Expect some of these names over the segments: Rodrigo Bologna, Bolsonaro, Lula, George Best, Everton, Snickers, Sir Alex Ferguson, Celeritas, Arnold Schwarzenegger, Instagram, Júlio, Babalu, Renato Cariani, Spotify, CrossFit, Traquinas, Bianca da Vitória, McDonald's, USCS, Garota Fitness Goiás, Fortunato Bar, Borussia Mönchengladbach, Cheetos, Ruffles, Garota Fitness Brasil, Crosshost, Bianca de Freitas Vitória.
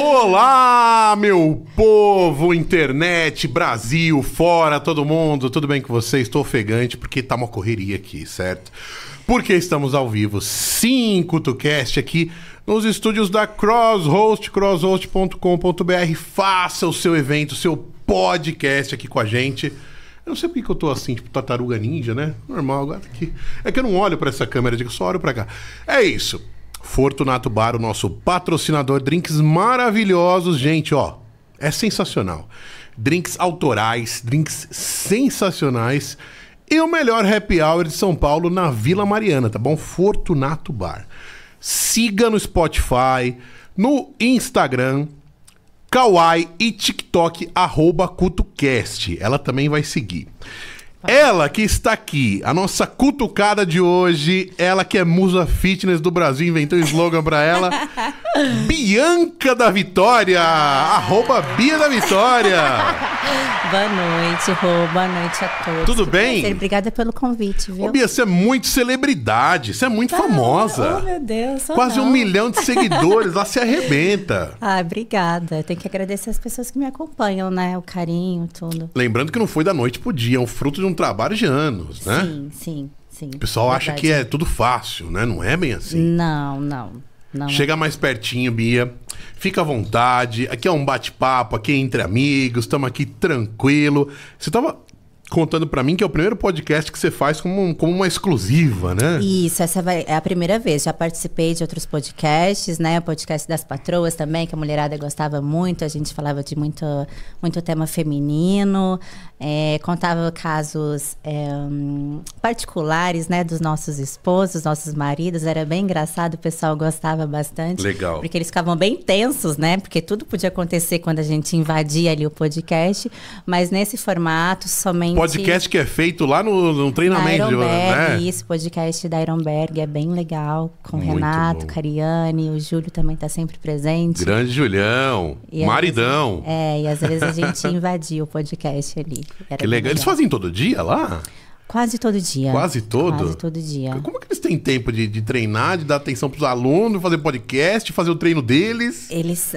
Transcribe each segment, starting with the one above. Olá, meu povo, internet, Brasil, fora, todo mundo, tudo bem com vocês? Estou ofegante porque tá uma correria aqui, certo? Porque estamos ao vivo, sim, Cutucast aqui nos estúdios da Crosshost, crosshost.com.br. Faça o seu evento, o seu podcast aqui com a gente. Eu não sei porque que eu tô assim, tipo tartaruga ninja, né? Normal, agora aqui. É que eu não olho para essa câmera, eu só olho para cá. É isso. Fortunato Bar, o nosso patrocinador, drinks maravilhosos, gente, ó, é sensacional. Drinks autorais, drinks sensacionais e o melhor happy hour de São Paulo na Vila Mariana, tá bom? Fortunato Bar. Siga no Spotify, no Instagram, Kawaii e TikTok, @CutoCast. Ela também vai seguir. Ela que está aqui, a nossa cutucada de hoje, ela que é musa fitness do Brasil, inventou um slogan pra ela, Bianca da Vitória, @Bia da Vitória. Boa noite, Rô, boa noite a todos. Tudo bem? Prazer. Obrigada pelo convite, viu? Ô, Bia, você é muito celebridade, você é muito famosa. Oh, meu Deus, quase 1 milhão de seguidores, lá se arrebenta. Ah, obrigada, tenho que agradecer as pessoas que me acompanham, né, o carinho, tudo. Lembrando que não foi da noite pro dia, é um fruto de um trabalho de anos, né? Sim, sim, sim. O pessoal acha que é tudo fácil, né? Não é bem assim. Não, não. Não chega é. Mais pertinho, Bia. Fica à vontade. Aqui é um bate-papo, aqui é entre amigos. Estamos aqui tranquilo. Você estava contando pra mim que é o primeiro podcast que você faz como uma exclusiva, né? Isso, essa é a primeira vez. Já participei de outros podcasts, né? O podcast das patroas também, que a mulherada gostava muito. A gente falava de muito tema feminino. Contava casos particulares, né? Dos nossos esposos, nossos maridos. Era bem engraçado, o pessoal gostava bastante. Legal. Porque eles ficavam bem tensos, né? Porque tudo podia acontecer quando a gente invadia ali o podcast. Mas nesse formato, somente... Podcast que é feito lá no treinamento. Ironberg, né? Isso, podcast da Ironberg é bem legal, com o Renato Cariani, o Júlio também tá sempre presente. Grande Julião, e maridão. E às vezes a gente invadia o podcast ali. Era que legal. Eles fazem todo dia lá? Quase todo dia. Quase todo? Quase todo dia. Como é que eles têm tempo de treinar, de dar atenção pros alunos, fazer podcast, fazer o treino deles? Eles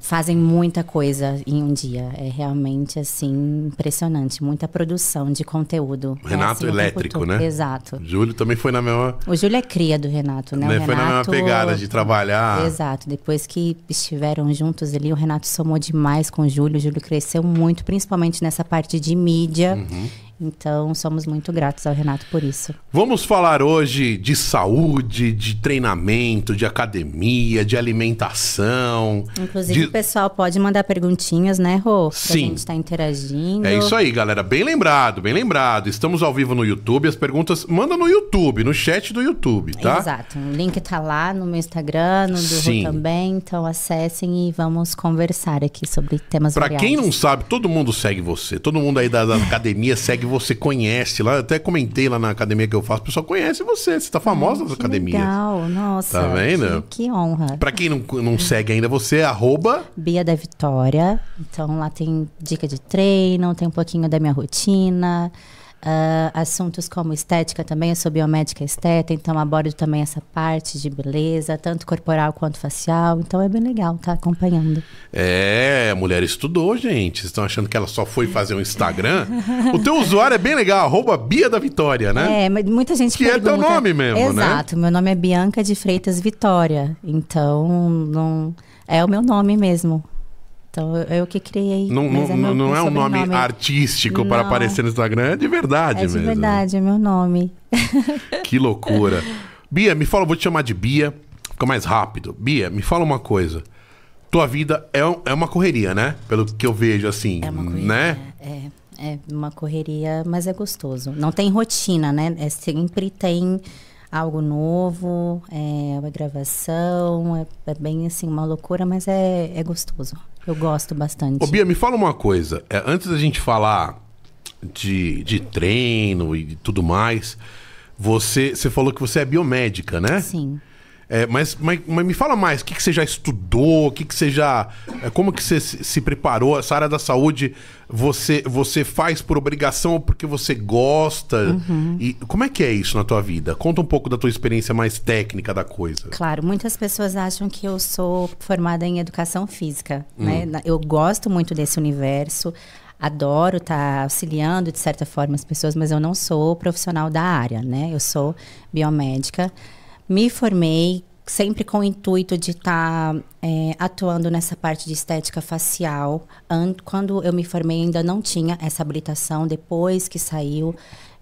fazem muita coisa em um dia. É realmente, assim, impressionante. Muita produção de conteúdo. Renato elétrico, né? Exato. O Júlio também foi na mesma... O Júlio é cria do Renato, né? Foi na mesma pegada de trabalhar. Exato. Depois que estiveram juntos ali, o Renato somou demais com o Júlio. O Júlio cresceu muito, principalmente nessa parte de mídia. Uhum. Então, somos muito gratos ao Renato por isso. Vamos falar hoje de saúde, de treinamento, de academia, de alimentação. Inclusive, o pessoal pode mandar perguntinhas, né, Rô? Sim. A gente está interagindo. É isso aí, galera. Bem lembrado, bem lembrado. Estamos ao vivo no YouTube. As perguntas, manda no YouTube, no chat do YouTube, tá? Exato. O link tá lá no meu Instagram, no do Rô também. Então, acessem e vamos conversar aqui sobre temas variados. Pra quem não sabe, todo mundo segue você. Todo mundo aí da academia segue você. Você conhece lá, eu até comentei lá na academia que eu faço, o pessoal conhece você, você tá famosa na academia. Legal, nossa, tá vendo? Que honra. Pra quem não segue ainda, você é @ Bia da Vitória, então lá tem dica de treino, tem um pouquinho da minha rotina, assuntos como estética também, eu sou biomédica esteta, então abordo também essa parte de beleza, tanto corporal quanto facial, então é bem legal tá acompanhando. É, a mulher estudou, gente, vocês estão achando que ela só foi fazer um Instagram? O teu usuário é bem legal, @Bia da Vitória, né? É, mas muita gente que pergunta. Que é teu nome mesmo, exato, né? Exato, meu nome é Bianca de Freitas Vitória, então não é o meu nome mesmo. Então, eu que criei. Não é um nome artístico para aparecer no Instagram, é de verdade mesmo. É de verdade, é meu nome. Que loucura. Bia, me fala, vou te chamar de Bia, fica mais rápido. Bia, me fala uma coisa. Tua vida é uma correria, né? Pelo que eu vejo, assim, é uma correria, né? É uma correria, mas é gostoso. Não tem rotina, né? É, sempre tem algo novo, é uma gravação, é bem assim, uma loucura, mas é gostoso. Eu gosto bastante. Ô Bia, me fala uma coisa. Antes da gente falar de treino e de tudo mais, você falou que você é biomédica, né? Sim. É, mas me fala mais, o que você já estudou, o que você já... Como que você se preparou? Essa área da saúde, você faz por obrigação ou porque você gosta? Uhum. E como é que é isso na tua vida? Conta um pouco da tua experiência mais técnica da coisa. Claro, muitas pessoas acham que eu sou formada em educação física, né? Eu gosto muito desse universo, adoro estar auxiliando, de certa forma, as pessoas, mas eu não sou profissional da área, né? Eu sou biomédica. Me formei sempre com o intuito de estar atuando nessa parte de estética facial. Quando eu me formei, ainda não tinha essa habilitação. Depois que saiu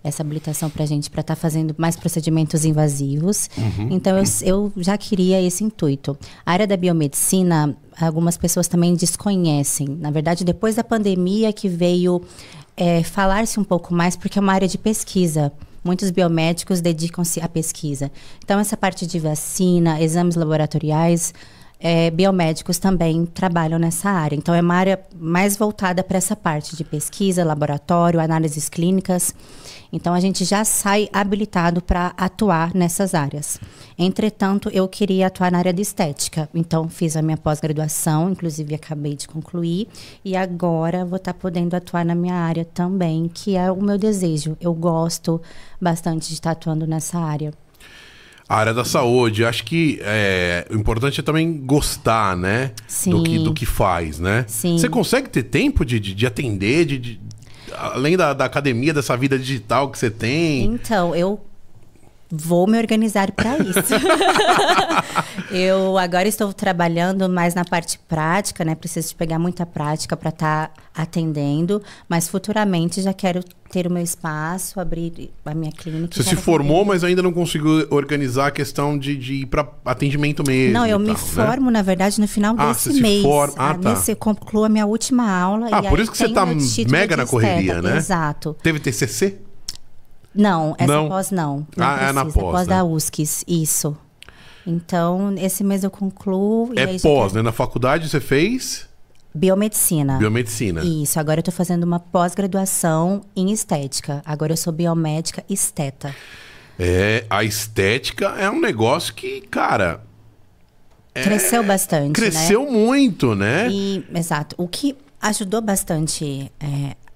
essa habilitação pra gente, para estar fazendo mais procedimentos invasivos. Uhum. Então, eu já queria esse intuito. A área da biomedicina, algumas pessoas também desconhecem. Na verdade, depois da pandemia que veio falar-se um pouco mais, porque é uma área de pesquisa. Muitos biomédicos dedicam-se à pesquisa. Então, essa parte de vacina, exames laboratoriais, biomédicos também trabalham nessa área. Então, é uma área mais voltada para essa parte de pesquisa, laboratório, análises clínicas. Então, a gente já sai habilitado para atuar nessas áreas. Entretanto, eu queria atuar na área de estética. Então, fiz a minha pós-graduação, inclusive acabei de concluir. E agora vou estar podendo atuar na minha área também, que é o meu desejo. Eu gosto bastante de estar atuando nessa área. A área da saúde, acho que o importante é também gostar, né? Sim. Do que faz, né? Sim. Você consegue ter tempo de atender, além da academia, dessa vida digital que você tem? Então, eu vou me organizar para isso. Eu agora estou trabalhando mais na parte prática, né? Preciso de pegar muita prática para estar atendendo, mas futuramente já quero ter o meu espaço, abrir a minha clínica. Você se formou, mas ainda não conseguiu organizar a questão de ir para atendimento mesmo? Não, eu me formo, né? Na verdade, no final desse mês. Nesse, eu concluo a minha última aula. Ah, e por isso que você está mega na correria, né? Exato. Teve TCC? Não, essa pós não. É na pós, pós da USCS, isso. Então, esse mês eu concluo. É pós, né? Na faculdade você fez? Biomedicina. Biomedicina. Isso, agora eu tô fazendo uma pós-graduação em estética. Agora eu sou biomédica esteta. É, a estética é um negócio que, cara... Cresceu bastante, cresceu, né? Cresceu muito, né? Exato. O que ajudou bastante...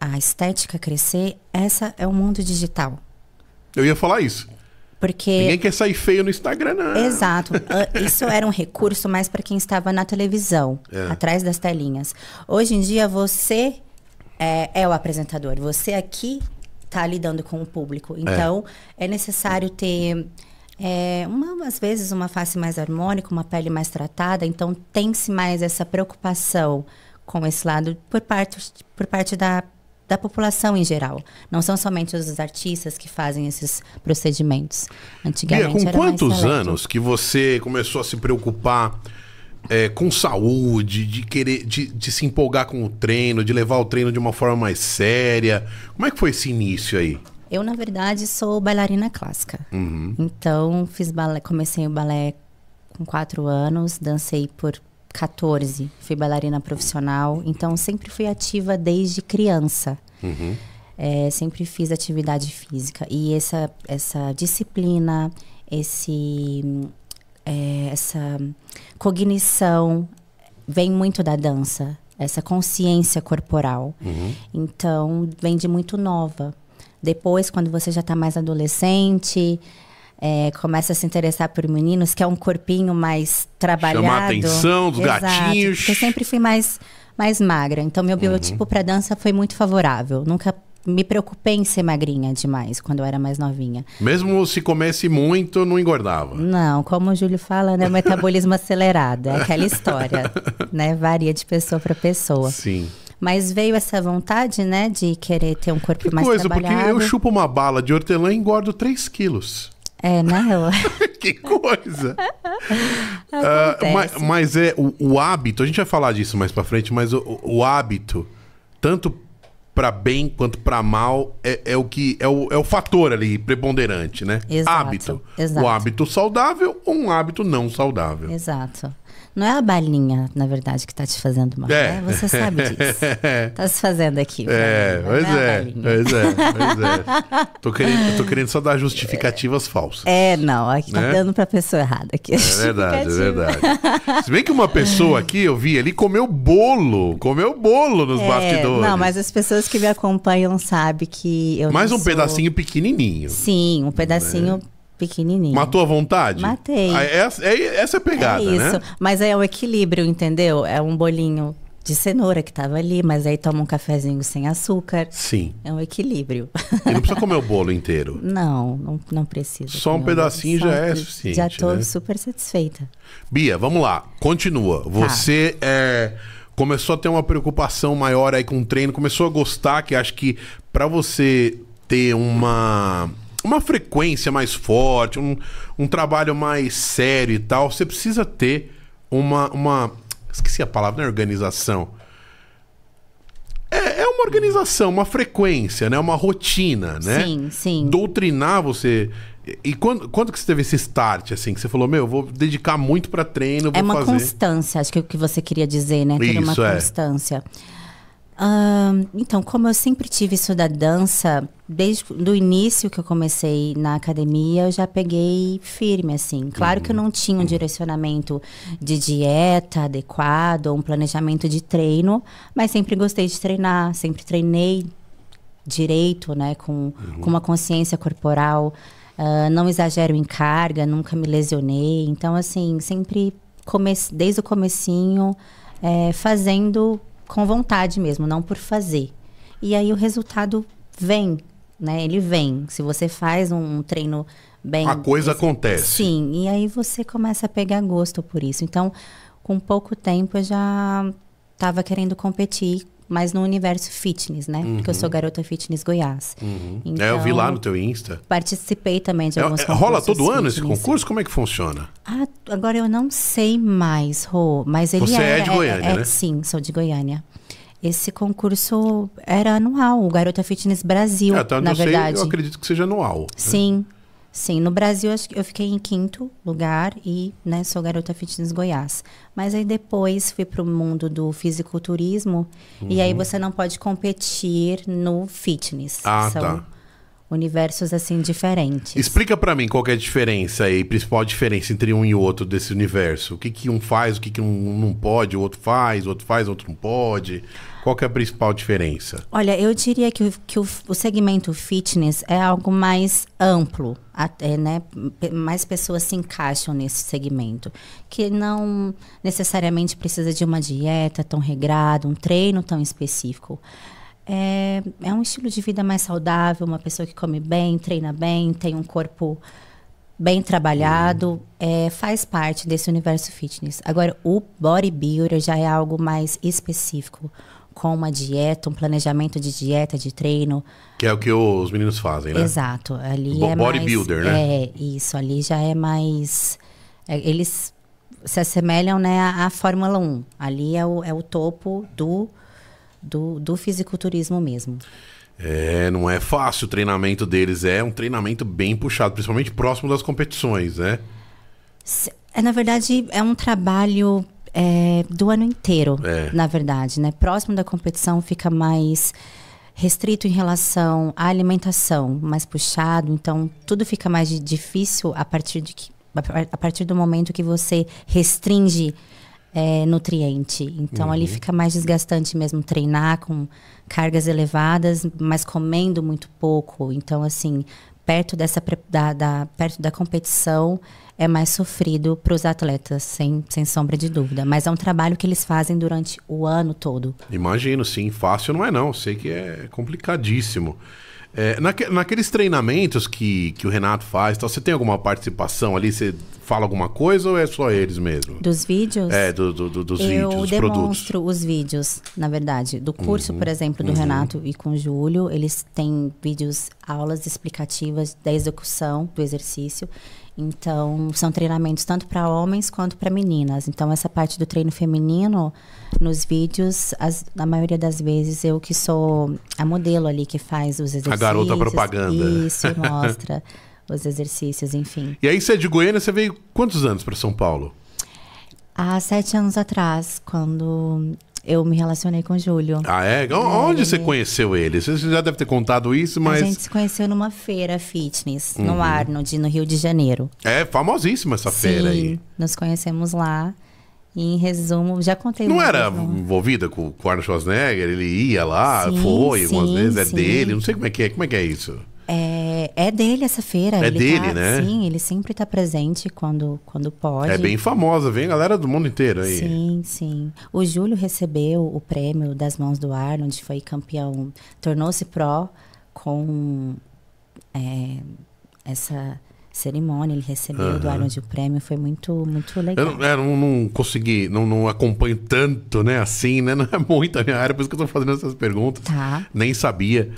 a estética crescer, essa é o mundo digital. Eu ia falar isso. Porque... ninguém quer sair feio no Instagram, não. Exato. Isso era um recurso mais para quem estava na televisão, atrás das telinhas. Hoje em dia, você é o apresentador. Você aqui está lidando com o público. Então, é necessário ter... às vezes, uma face mais harmônica, uma pele mais tratada. Então, tem-se mais essa preocupação com esse lado por parte da da população em geral. Não são somente os artistas que fazem esses procedimentos. Antigamente era mais seleto. Com quantos anos que você começou a se preocupar com saúde, de querer, de se empolgar com o treino, de levar o treino de uma forma mais séria? Como é que foi esse início aí? Eu, na verdade, sou bailarina clássica. Uhum. Então, fiz balé, comecei o balé com 4 anos, dancei por 14, fui bailarina profissional. Então, sempre fui ativa desde criança. Uhum. Sempre fiz atividade física. E essa disciplina, essa cognição vem muito da dança. Essa consciência corporal. Uhum. Então, vem de muito nova. Depois, quando você já está mais adolescente, começa a se interessar por meninos, que é um corpinho mais trabalhado. Chama a atenção dos gatinhos. Porque eu sempre fui mais magra. Então, meu biotipo para dança foi muito favorável. Nunca me preocupei em ser magrinha demais quando eu era mais novinha. Mesmo se comesse muito, não engordava. Não, como o Júlio fala, né? O metabolismo acelerado. É aquela história, né? Varia de pessoa para pessoa. Sim. Mas veio essa vontade, né, de querer ter um corpo mais trabalhado. Porque eu chupo uma bala de hortelã e engordo 3 quilos. É, né? Que coisa! Mas é o hábito, a gente vai falar disso mais pra frente, mas o hábito, tanto pra bem quanto pra mal, é o fator ali preponderante, né? Exato, hábito. Exato. O hábito saudável ou um hábito não saudável. Exato. Não é a balinha, na verdade, que tá te fazendo mal. É. Né? Você sabe disso. Tá se fazendo aqui. Pois é. Tô querendo só dar justificativas falsas. Não. Aqui tá dando pra pessoa errada aqui. É verdade. Se bem que uma pessoa aqui, eu vi, ele comeu bolo nos bastidores. Não, mas as pessoas que me acompanham sabem que eu pedacinho pequenininho. Sim, um pedacinho... pequenininho. Matou à vontade? Matei. Essa é a pegada, né? Isso, mas é o equilíbrio, entendeu? É um bolinho de cenoura que tava ali, mas aí toma um cafezinho sem açúcar. Sim. É um equilíbrio. E não precisa comer o bolo inteiro. Não precisa. Só um pedacinho já é suficiente. Já tô super satisfeita. Bia, vamos lá. Continua. Você começou a ter uma preocupação maior aí com o treino, começou a gostar, que acho que pra você ter uma frequência mais forte, um trabalho mais sério e tal, você precisa ter uma esqueci a palavra, né? Organização. É uma organização, uma frequência, né? Uma rotina, né? Sim, sim. Doutrinar você... E quando que você teve esse start, assim? Que você falou, eu vou dedicar muito para treino, vou fazer... É uma constância, acho que é o que você queria dizer, né? Ter uma constância. Então, como eu sempre tive isso da dança, desde do início que eu comecei na academia, eu já peguei firme, assim. Claro que eu não tinha um direcionamento de dieta adequado, ou um planejamento de treino, mas sempre gostei de treinar, sempre treinei direito, né, com uma consciência corporal, não exagero em carga, nunca me lesionei. Então, assim, sempre desde o comecinho, fazendo... com vontade mesmo, não por fazer. E aí o resultado vem, né? Ele vem. Se você faz um treino bem... A coisa acontece. Sim, e aí você começa a pegar gosto por isso. Então, com pouco tempo, eu já estava querendo competir, mas no universo fitness, né? Porque eu sou Garota Fitness Goiás. Então, eu vi lá no teu Insta. Participei também de alguns concursos. Rola todo ano esse concurso? Como é que funciona? Agora eu não sei mais, Rô. Mas ele Você é de Goiânia, né? Sim, sou de Goiânia. Esse concurso era anual, o Garota Fitness Brasil, na verdade. Eu acredito que seja anual. Né? Sim, sim. No Brasil, acho que eu fiquei em 5º lugar e sou Garota Fitness Goiás. Mas aí depois fui pro mundo do fisiculturismo e aí você não pode competir no fitness. São universos assim diferentes. Explica pra mim qual que é a diferença aí, principal diferença entre um e outro desse universo. O que que um faz, o que que um não pode, o outro faz, outro não pode. Qual que é a principal diferença? Olha, eu diria que o segmento fitness é algo mais amplo, até, né? Mais pessoas se encaixam nesse segmento, que não necessariamente precisa de uma dieta tão regrada, um treino tão específico. É um estilo de vida mais saudável, uma pessoa que come bem, treina bem, tem um corpo bem trabalhado, faz parte desse universo fitness. Agora, o bodybuilder já é algo mais específico. com uma dieta, um planejamento de dieta, de treino. Que é o que os meninos fazem, né? Exato. Ali é bodybuilder, né? É, isso. Ali já é mais... Eles se assemelham, né, à Fórmula 1. Ali é o topo do fisiculturismo mesmo. É, não é fácil o treinamento deles. É um treinamento bem puxado, principalmente próximo das competições, né? Na verdade, é um trabalho... do ano inteiro, na verdade, né? Próximo da competição fica mais restrito em relação à alimentação, mais puxado. Então, tudo fica mais difícil a partir do momento que você restringe nutriente. Então, ali fica mais desgastante mesmo treinar com cargas elevadas, mas comendo muito pouco. Então, assim, perto da competição... é mais sofrido para os atletas, sem sombra de dúvida. Mas é um trabalho que eles fazem durante o ano todo. Imagino, sim. Fácil não é, não. Sei que é complicadíssimo. É, naqueles treinamentos que o Renato faz, tal, você tem alguma participação ali? Você fala alguma coisa ou é só eles mesmo? Dos vídeos? É, dos vídeos, dos produtos. Eu demonstro os vídeos, na verdade. Do curso, por exemplo, do Renato e com o Júlio. Eles têm vídeos, aulas explicativas da execução do exercício. Então, são treinamentos tanto para homens quanto para meninas. Então, essa parte do treino feminino, nos vídeos, na maioria das vezes, eu que sou a modelo ali que faz os exercícios. A garota propaganda. Isso, mostra os exercícios, enfim. E aí, você é de Goiânia, você veio quantos anos para São Paulo? Há 7 anos atrás, quando... eu me relacionei com o Júlio. Ah, é? Onde você conheceu ele? Você já deve ter contado isso, mas... A gente se conheceu numa feira fitness, no Arnold, no Rio de Janeiro. É, famosíssima essa feira aí. Sim, nos conhecemos lá. E, em resumo, já contei... Não era envolvida com o Arnold Schwarzenegger? Ele ia lá, algumas vezes, dele. Não sei como é que é isso. É dele essa feira. É dele, né? Sim, ele sempre tá presente quando pode. É bem famosa, vem a galera do mundo inteiro aí. Sim, sim. O Júlio recebeu o prêmio das mãos do Arnold, foi campeão, tornou-se pró com essa cerimônia. Ele recebeu do Arnold o prêmio, foi muito, muito legal. Eu não consegui, não acompanho tanto, né, assim, né? Não é muito a minha área, por isso que eu tô fazendo essas perguntas. Tá. Nem sabia.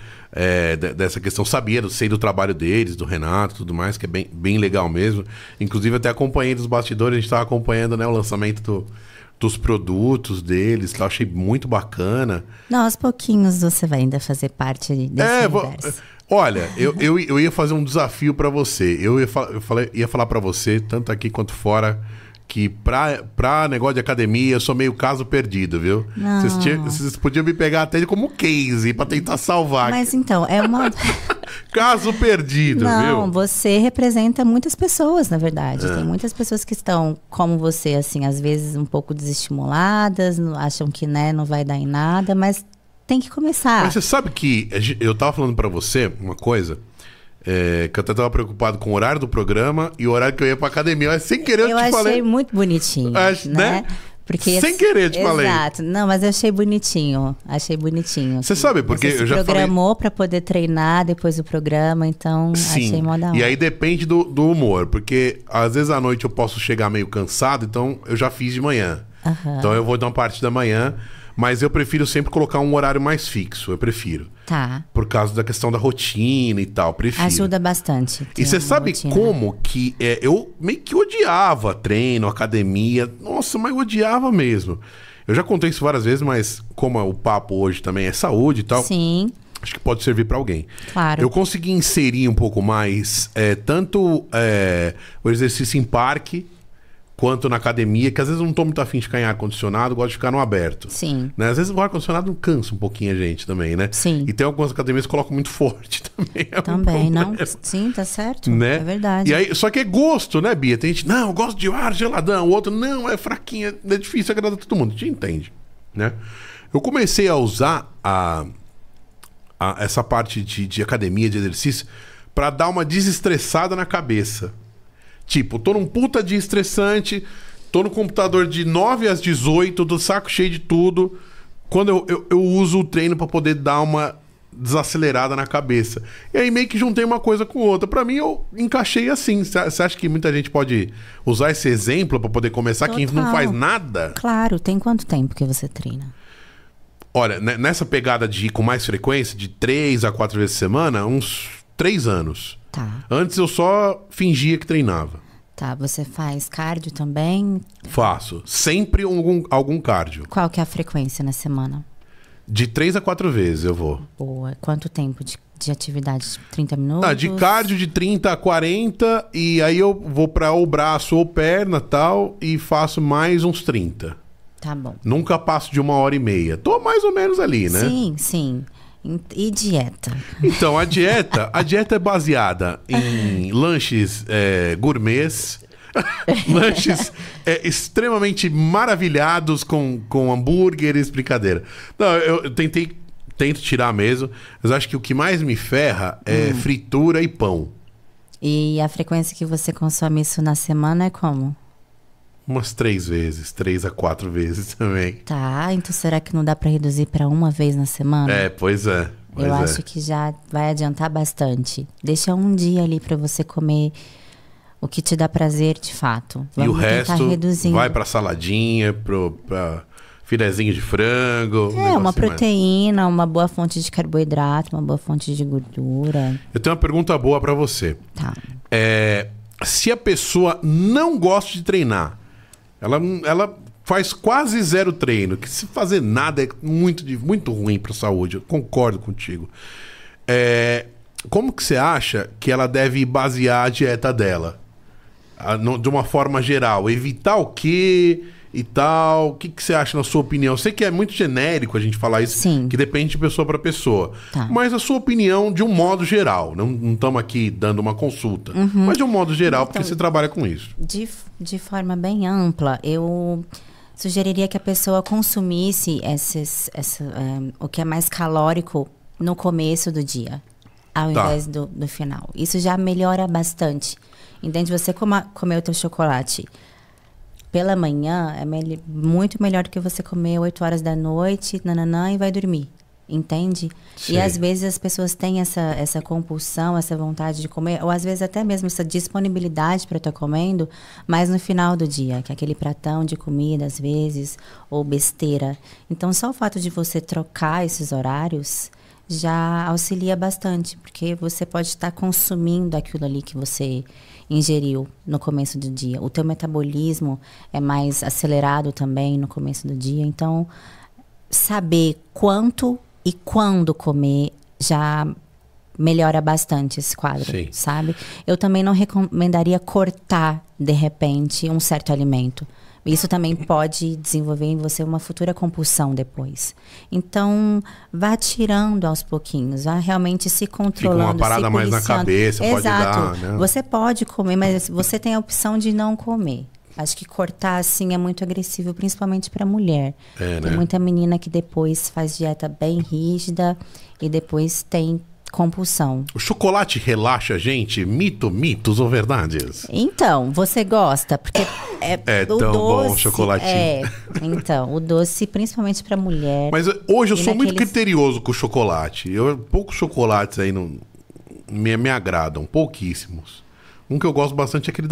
Dessa questão, sei do trabalho deles, do Renato e tudo mais, que é bem, bem legal mesmo. Inclusive, até acompanhei dos bastidores, a gente estava acompanhando, né, o lançamento dos produtos deles, que eu achei muito bacana. Não, aos pouquinhos você vai ainda fazer parte desse universo. Olha, eu ia fazer um desafio para você. Eu ia falar para você, tanto aqui quanto fora, que pra negócio de academia eu sou meio caso perdido, viu? Vocês podiam me pegar até como case pra tentar salvar. Mas então, é uma... caso perdido, viu? Não, você representa muitas pessoas, na verdade. Tem muitas pessoas que estão como você, assim, às vezes um pouco desestimuladas, acham que, né, não vai dar em nada, mas tem que começar. Mas você sabe que eu tava falando pra você uma coisa... que eu até estava preocupado com o horário do programa e o horário que eu ia pra academia. Mas sem querer eu te falei. Eu achei muito bonitinho, né? Porque sem querer te falei. Exato. Não, mas eu achei bonitinho. Achei bonitinho. Você sabe, porque eu já programou para poder treinar depois do programa, então achei mó da hora. E aí depende do humor, porque às vezes à noite eu posso chegar meio cansado, então eu já fiz de manhã. Então eu vou dar uma parte da manhã. Mas eu prefiro sempre colocar um horário mais fixo, eu prefiro. Tá. Por causa da questão da rotina e tal, prefiro. Ajuda bastante. E você sabe como que... eu meio que odiava treino, academia. Nossa, mas eu odiava mesmo. Eu já contei isso várias vezes, mas como o papo hoje também é saúde e tal... Sim. Acho que pode servir pra alguém. Claro. Eu consegui inserir um pouco mais, tanto o exercício em parque... quanto na academia, que às vezes eu não tô muito afim de ficar em ar-condicionado, gosto de ficar no aberto. Sim. Né? Às vezes o ar-condicionado cansa um pouquinho a gente também, né? Sim. E tem algumas academias que colocam muito forte também. Também, não? Sim, tá certo. Né? É verdade. E aí, só que é gosto, né, Bia? Tem gente, não, eu gosto de ar geladão. O outro, não, é fraquinho. É difícil agradar todo mundo. A gente entende, né? Eu comecei a usar essa parte de academia, de exercício, pra dar uma desestressada na cabeça. Tipo, tô num puta dia estressante, tô no computador de 9 às 18, do saco cheio de tudo. Quando eu uso o treino pra poder dar uma desacelerada na cabeça. E aí meio que juntei uma coisa com outra. Pra mim, eu encaixei assim. Você acha que muita gente pode usar esse exemplo pra poder começar? Total. Quem não faz nada? Claro. Tem quanto tempo que você treina? Olha, nessa pegada de ir com mais frequência, de 3 a 4 vezes por semana, uns 3 anos. Tá. Antes eu só fingia que treinava. Tá, você faz cardio também? Faço. Sempre algum cardio. Qual que é a frequência na semana? De 3 a 4 vezes eu vou. Boa. Quanto tempo de atividade? 30 minutos? Tá, de cardio de 30 a 40. E aí eu vou pra ou braço ou perna e tal. E faço mais uns 30. Tá bom. Nunca passo de 1h30. Tô mais ou menos ali, né? Sim, sim. E dieta? Então, a dieta é baseada em lanches gourmets, lanches extremamente maravilhados com hambúrgueres, brincadeira. Não, eu tento tirar mesmo, mas acho que o que mais me ferra é fritura e pão. E a frequência que você consome isso na semana é como? Umas 3 vezes, 3 a 4 vezes também. Tá, então será que não dá pra reduzir pra 1 vez na semana? É, pois é. Eu acho que já vai adiantar bastante. Deixa um dia ali pra você comer o que te dá prazer de fato. Vamos e o resto reduzindo. Vai pra saladinha, pra filezinho de frango. É, uma proteína, mais. Uma boa fonte de carboidrato, uma boa fonte de gordura. Eu tenho uma pergunta boa pra você. Tá. Se a pessoa não gosta de treinar, ela faz quase zero treino, que se fazer nada é muito ruim para a saúde. Eu concordo contigo. Como que você acha que ela deve basear a dieta dela? De uma forma geral, evitar o quê e tal? O que que você acha na sua opinião? Eu sei que é muito genérico a gente falar isso, sim, que depende de pessoa para pessoa. Tá. Mas a sua opinião de um modo geral. Não estamos aqui dando uma consulta, mas de um modo geral, então, porque você trabalha com isso. De forma bem ampla, eu sugeriria que a pessoa consumisse o que é mais calórico no começo do dia, ao invés do final. Isso já melhora bastante. Entende? Você comer o teu chocolate pela manhã é muito melhor do que você comer 8 horas da noite, e vai dormir. Entende? Sim. E às vezes as pessoas têm essa compulsão, essa vontade de comer, ou às vezes até mesmo essa disponibilidade para estar comendo, mas no final do dia, que é aquele pratão de comida às vezes, ou besteira. Então só o fato de você trocar esses horários já auxilia bastante, porque você pode estar consumindo aquilo ali que você ingeriu no começo do dia. O teu metabolismo é mais acelerado também no começo do dia. Então, saber quanto e quando comer já melhora bastante esse quadro, sim, sabe? Eu também não recomendaria cortar, de repente, um certo alimento. Isso também pode desenvolver em você uma futura compulsão depois. Então, vá tirando aos pouquinhos, vá realmente se controlando. Fica uma parada mais na cabeça, pode dar, né? Você pode comer, mas você tem a opção de não comer. Acho que cortar assim é muito agressivo, principalmente para mulher. É, né? Tem muita menina que depois faz dieta bem rígida e depois tem compulsão. O chocolate relaxa a gente? Mitos ou verdades? Então, você gosta, porque é tão bom o chocolatinho. É, então, o doce, principalmente pra mulher. Mas hoje eu sou muito criterioso com o chocolate. Poucos chocolates aí me agradam, pouquíssimos. Um que eu gosto bastante é aquele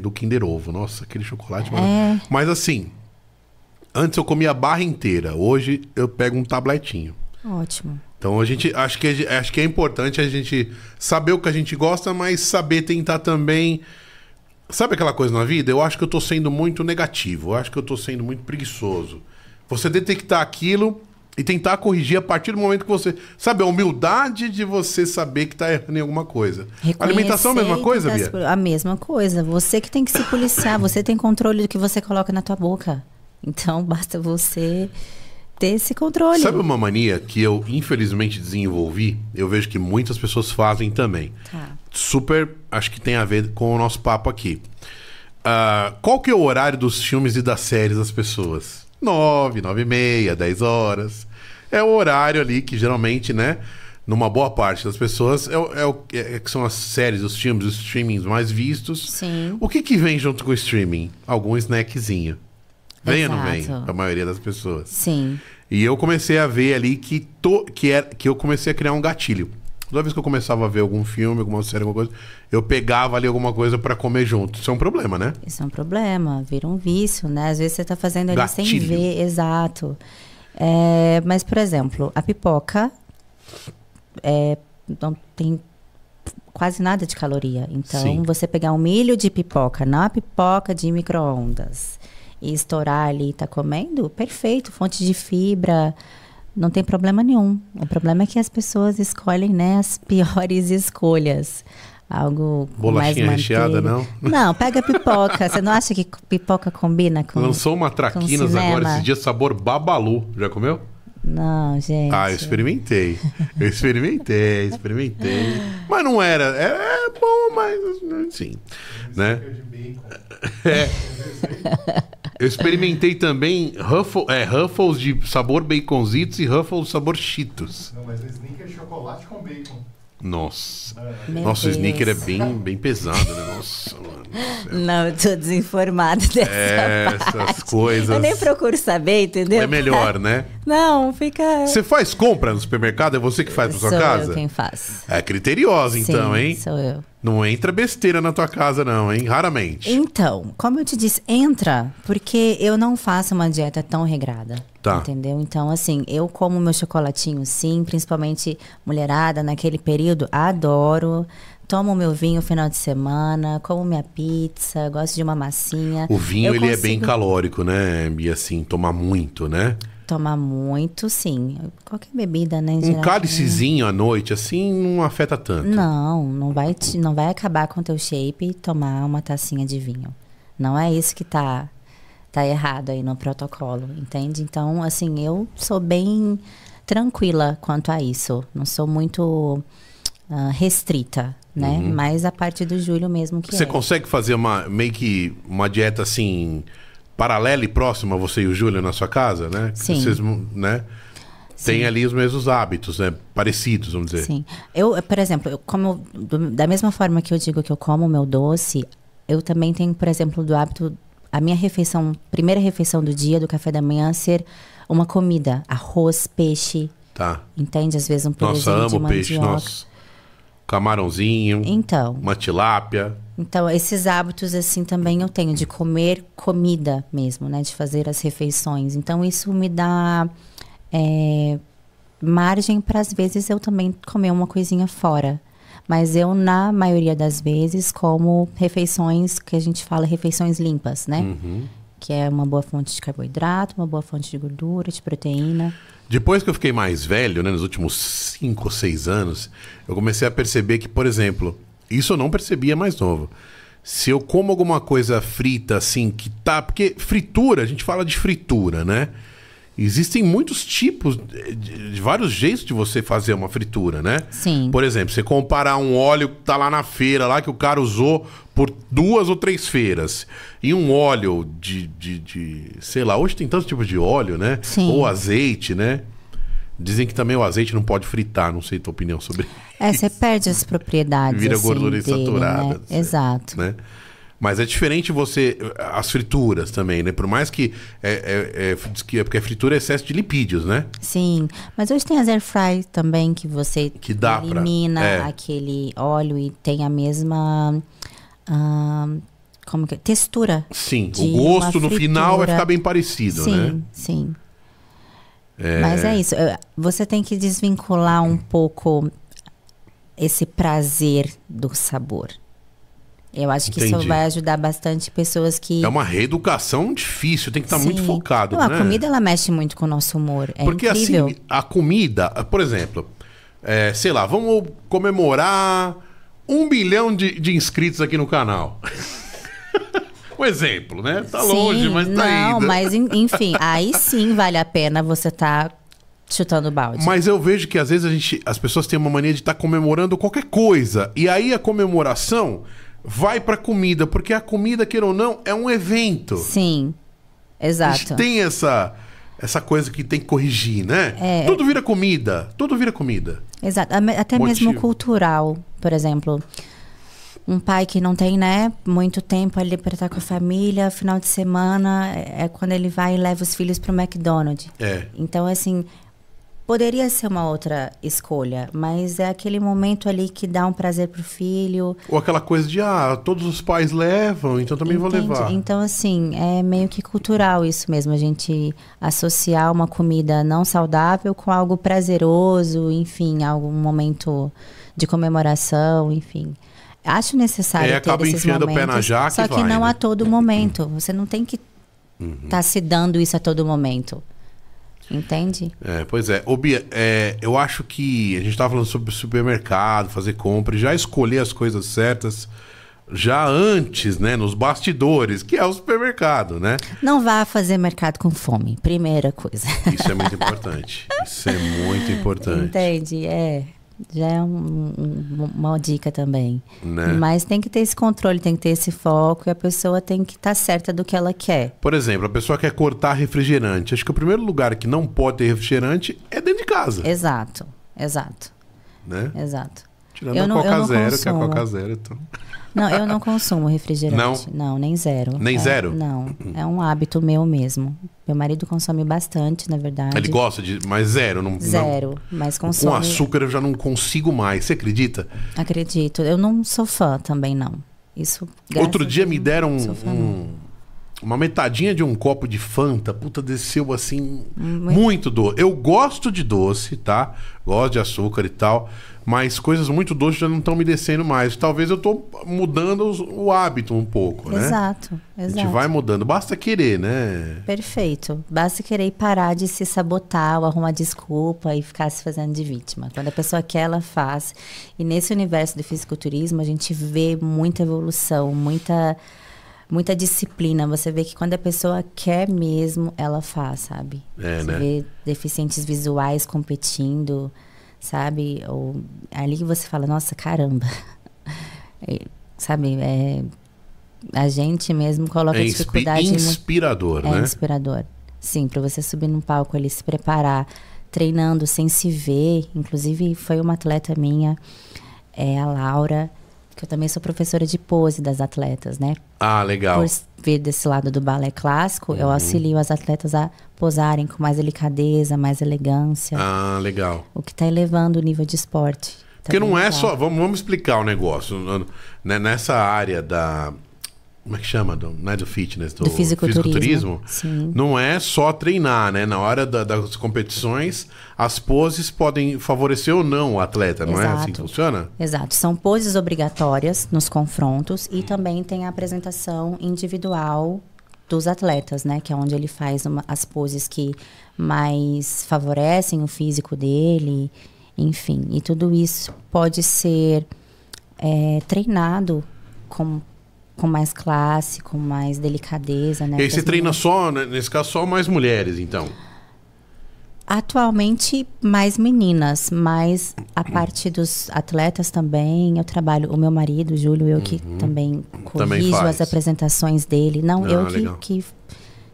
do Kinder Ovo. Nossa, aquele chocolate maravilhoso. Mas assim, antes eu comia a barra inteira, hoje eu pego um tabletinho. Ótimo. Então, a gente acho que é importante a gente saber o que a gente gosta, mas saber tentar também. Sabe aquela coisa na vida? Eu acho que eu tô sendo muito negativo, eu acho que eu tô sendo muito preguiçoso. Você detectar aquilo e tentar corrigir a partir do momento que você... Sabe, a humildade de você saber que tá errando em alguma coisa. A alimentação é a mesma coisa, Bia? A mesma coisa. Você que tem que se policiar, você tem controle do que você coloca na tua boca. Então, basta você ter esse controle. Sabe uma mania que eu, infelizmente, desenvolvi? Eu vejo que muitas pessoas fazem também. Tá. Super, acho que tem a ver com o nosso papo aqui. Qual que é o horário dos filmes e das séries das pessoas? 9, 9:30, 10 horas. É o horário ali que geralmente, né, numa boa parte das pessoas, que são as séries, os filmes, os streamings mais vistos. Sim. O que vem junto com o streaming? Algum snackzinho. Vem ou não vem? A maioria das pessoas. Sim. E eu comecei a ver ali que eu comecei a criar um gatilho. Toda vez que eu começava a ver algum filme, alguma série, alguma coisa, eu pegava ali alguma coisa pra comer junto. Isso é um problema, né? Isso é um problema. Vira um vício, né? Às vezes você tá fazendo ali gatilho, sem ver. Exato. Mas, por exemplo, a pipoca não tem quase nada de caloria. Então, sim, você pegar um milho de pipoca na pipoca de micro-ondas e estourar ali e tá comendo, perfeito, fonte de fibra, não tem problema nenhum. O problema é que as pessoas escolhem, né, as piores escolhas. Algo bolachinha mais recheada, não? Não, pega pipoca. Você não acha que pipoca combina com... Lançou uma Traquinas agora esses dias, sabor Babalu. Já comeu? Não, gente. Ah, eu experimentei. Eu experimentei. Mas não era. É bom, mas... Sim. Né? É. Eu experimentei também Ruffles de sabor baconzitos e Ruffles de sabor Cheetos. Não, mas o Snickers é chocolate com bacon. Nossa, o Snickers é bem pesado, né? Nossa, mano. Não, eu tô desinformada dessa parte. Essas coisas. Eu nem procuro saber, entendeu? É melhor, né? Não, fica... Você faz compra no supermercado? É você que faz pra sua casa? Sou eu quem faz. É criteriosa, então, hein? Sim, sou eu. Não entra besteira na tua casa, não, hein? Raramente. Então, como eu te disse, entra, porque eu não faço uma dieta tão regrada. Tá. Entendeu? Então, assim, eu como meu chocolatinho, sim, principalmente mulherada, naquele período, adoro. Tomo meu vinho final de semana, como minha pizza, gosto de uma massinha. O vinho, ele é bem calórico, né? E assim, tomar muito, né? Tomar muito, sim. Qualquer bebida, né? Um cálicezinho à noite, assim, não afeta tanto. Não, não vai acabar com o teu shape e tomar uma tacinha de vinho. Não é isso que tá errado aí no protocolo, entende? Então, assim, eu sou bem tranquila quanto a isso. Não sou muito restrita, né? Uhum. Mas a parte do Júlio mesmo que... Você consegue fazer meio que uma dieta, assim... paralela e próxima, você e o Júlio, na sua casa, né? Sim. Vocês, né? Sim. Tem ali os mesmos hábitos, né? Parecidos, vamos dizer. Sim. Eu, por exemplo, eu como... Da mesma forma que eu digo que eu como o meu doce, eu também tenho, por exemplo, do hábito... A minha refeição, primeira refeição do dia, do café da manhã, ser uma comida. Arroz, peixe. Tá. Entende? Às vezes um peixe. Nossa, amo peixe. Nossa. Camarãozinho. Então. Uma tilápia. Então, esses hábitos, assim, também eu tenho, de comer comida mesmo, né? De fazer as refeições. Então, isso me dá margem para, às vezes, eu também comer uma coisinha fora. Mas eu, na maioria das vezes, como refeições, que a gente fala refeições limpas, né? Uhum. Que é uma boa fonte de carboidrato, uma boa fonte de gordura, de proteína. Depois que eu fiquei mais velho, né? Nos últimos 5 ou 6 anos, eu comecei a perceber que, por exemplo... Isso eu não percebia mais novo. Se eu como alguma coisa frita, assim, que tá... Porque fritura, a gente fala de fritura, né? Existem muitos tipos, de vários jeitos de você fazer uma fritura, né? Sim. Por exemplo, você comparar um óleo que tá lá na feira, lá que o cara usou por 2 ou 3 feiras. E um óleo de sei lá, hoje tem tantos tipos de óleo, né? Sim. Ou azeite, né? Dizem que também o azeite não pode fritar, não sei a tua opinião sobre isso. Você perde as propriedades. Vira assim, gordura insaturada. Né? Exato. Né? Mas é diferente você... As frituras também, né? Por mais que... porque a fritura é excesso de lipídios, né? Sim. Mas hoje tem as air fry também, que você elimina aquele óleo e tem a mesma... textura. Sim. O gosto no final vai ficar bem parecido, sim, né? Sim. Mas é isso, você tem que desvincular um pouco esse prazer do sabor. Eu acho que isso vai ajudar bastante pessoas que... É uma reeducação difícil, tem que estar muito focado. Não, né? A comida, ela mexe muito com o nosso humor, porque incrível. Assim, a comida, por exemplo, sei lá, vamos comemorar 1 bilhão de inscritos aqui no canal. Um exemplo, né? Tá longe, sim, mas tá indo. Não, mas enfim, aí sim vale a pena você tá chutando o balde. Mas eu vejo que às vezes as pessoas têm uma mania de estar comemorando qualquer coisa. E aí a comemoração vai pra comida, porque a comida, queira ou não, é um evento. Sim, exato. A gente tem essa coisa que tem que corrigir, né? Tudo vira comida, tudo vira comida. Exato, até mesmo cultural, por exemplo... Um pai que não tem, né, muito tempo ali para estar com a família, final de semana, é quando ele vai e leva os filhos para o McDonald's. Então, assim, Poderia ser uma outra escolha, mas é aquele momento ali que dá um prazer pro filho. Ou aquela coisa de, todos os pais levam, então também vou levar. Então, assim, é meio que cultural isso mesmo, a gente associar uma comida não saudável com algo prazeroso, enfim, algum momento de comemoração, enfim. Acho necessário ter acaba esses enfiando momentos, o pé na jaca só que vai, não, né? A todo momento. Você não tem que estar se dando isso a todo momento. Entende? Pois é. Ô, Bia, eu acho que a gente estava falando sobre supermercado, fazer compra, já escolher as coisas certas já antes, né? Nos bastidores, que é o supermercado, né? Não vá fazer mercado com fome, primeira coisa. Isso é muito importante. Isso é muito importante. Entende? Já é uma dica também. Né? Mas tem que ter esse controle, tem que ter esse foco e a pessoa tem que estar certa do que ela quer. Por exemplo, a pessoa quer cortar refrigerante. Acho que o primeiro lugar que não pode ter refrigerante é dentro de casa. Exato, exato. Né? Exato. Tirando a Coca Zero, que é a Coca Zero. Então... Não, eu não consumo refrigerante. Não? Não, nem zero. Nem zero? Não, é um hábito meu mesmo. Meu marido consome bastante, na verdade. Ele gosta de... Mas zero? Não, zero, não, mas consome... Com açúcar eu já não consigo mais, você acredita? Acredito. Eu não sou fã também, não. Isso. Outro dia me deram uma metadinha de um copo de Fanta. Puta, desceu assim... Muito doce. Eu gosto de doce, tá? Gosto de açúcar e tal... Mas coisas muito doces já não estão me descendo mais. Talvez eu estou mudando o hábito um pouco, né? Exato, exato. A gente vai mudando. Basta querer, né? Perfeito. Basta querer parar de se sabotar ou arrumar desculpa e ficar se fazendo de vítima. Quando a pessoa quer, ela faz. E nesse universo do fisiculturismo, a gente vê muita evolução, muita disciplina. Você vê que quando a pessoa quer mesmo, ela faz, sabe? Você vê deficientes visuais competindo... Sabe, ou ali você fala, nossa, caramba. Sabe, a gente mesmo coloca dificuldade... Inspirador, né? É inspirador, sim, para você subir num palco ali, se preparar, treinando sem se ver. Inclusive, foi uma atleta minha, a Laura, que eu também sou professora de pose das atletas, né? Ah, legal. Por vir desse lado do balé clássico, eu auxilio as atletas a posarem com mais delicadeza, mais elegância. Ah, legal. O que está elevando o nível de esporte. Tá, porque não é só... Vamos explicar o negócio. Né? Nessa área da... Como é que chama? Do fitness, do fisiculturismo. Sim. Não é só treinar, né? Na hora das competições, as poses podem favorecer ou não o atleta, não é assim que funciona? Exato. São poses obrigatórias nos confrontos e também tem a apresentação individual dos atletas, né? Que é onde ele faz as poses que mais favorecem o físico dele, enfim. E tudo isso pode ser treinado com mais classe, com mais delicadeza, né? E aí você treina só, nesse caso, só mais mulheres, então? Atualmente, mais meninas, mas a parte dos atletas também, eu trabalho, o meu marido, o Júlio, eu que também corrijo as apresentações dele. Não, eu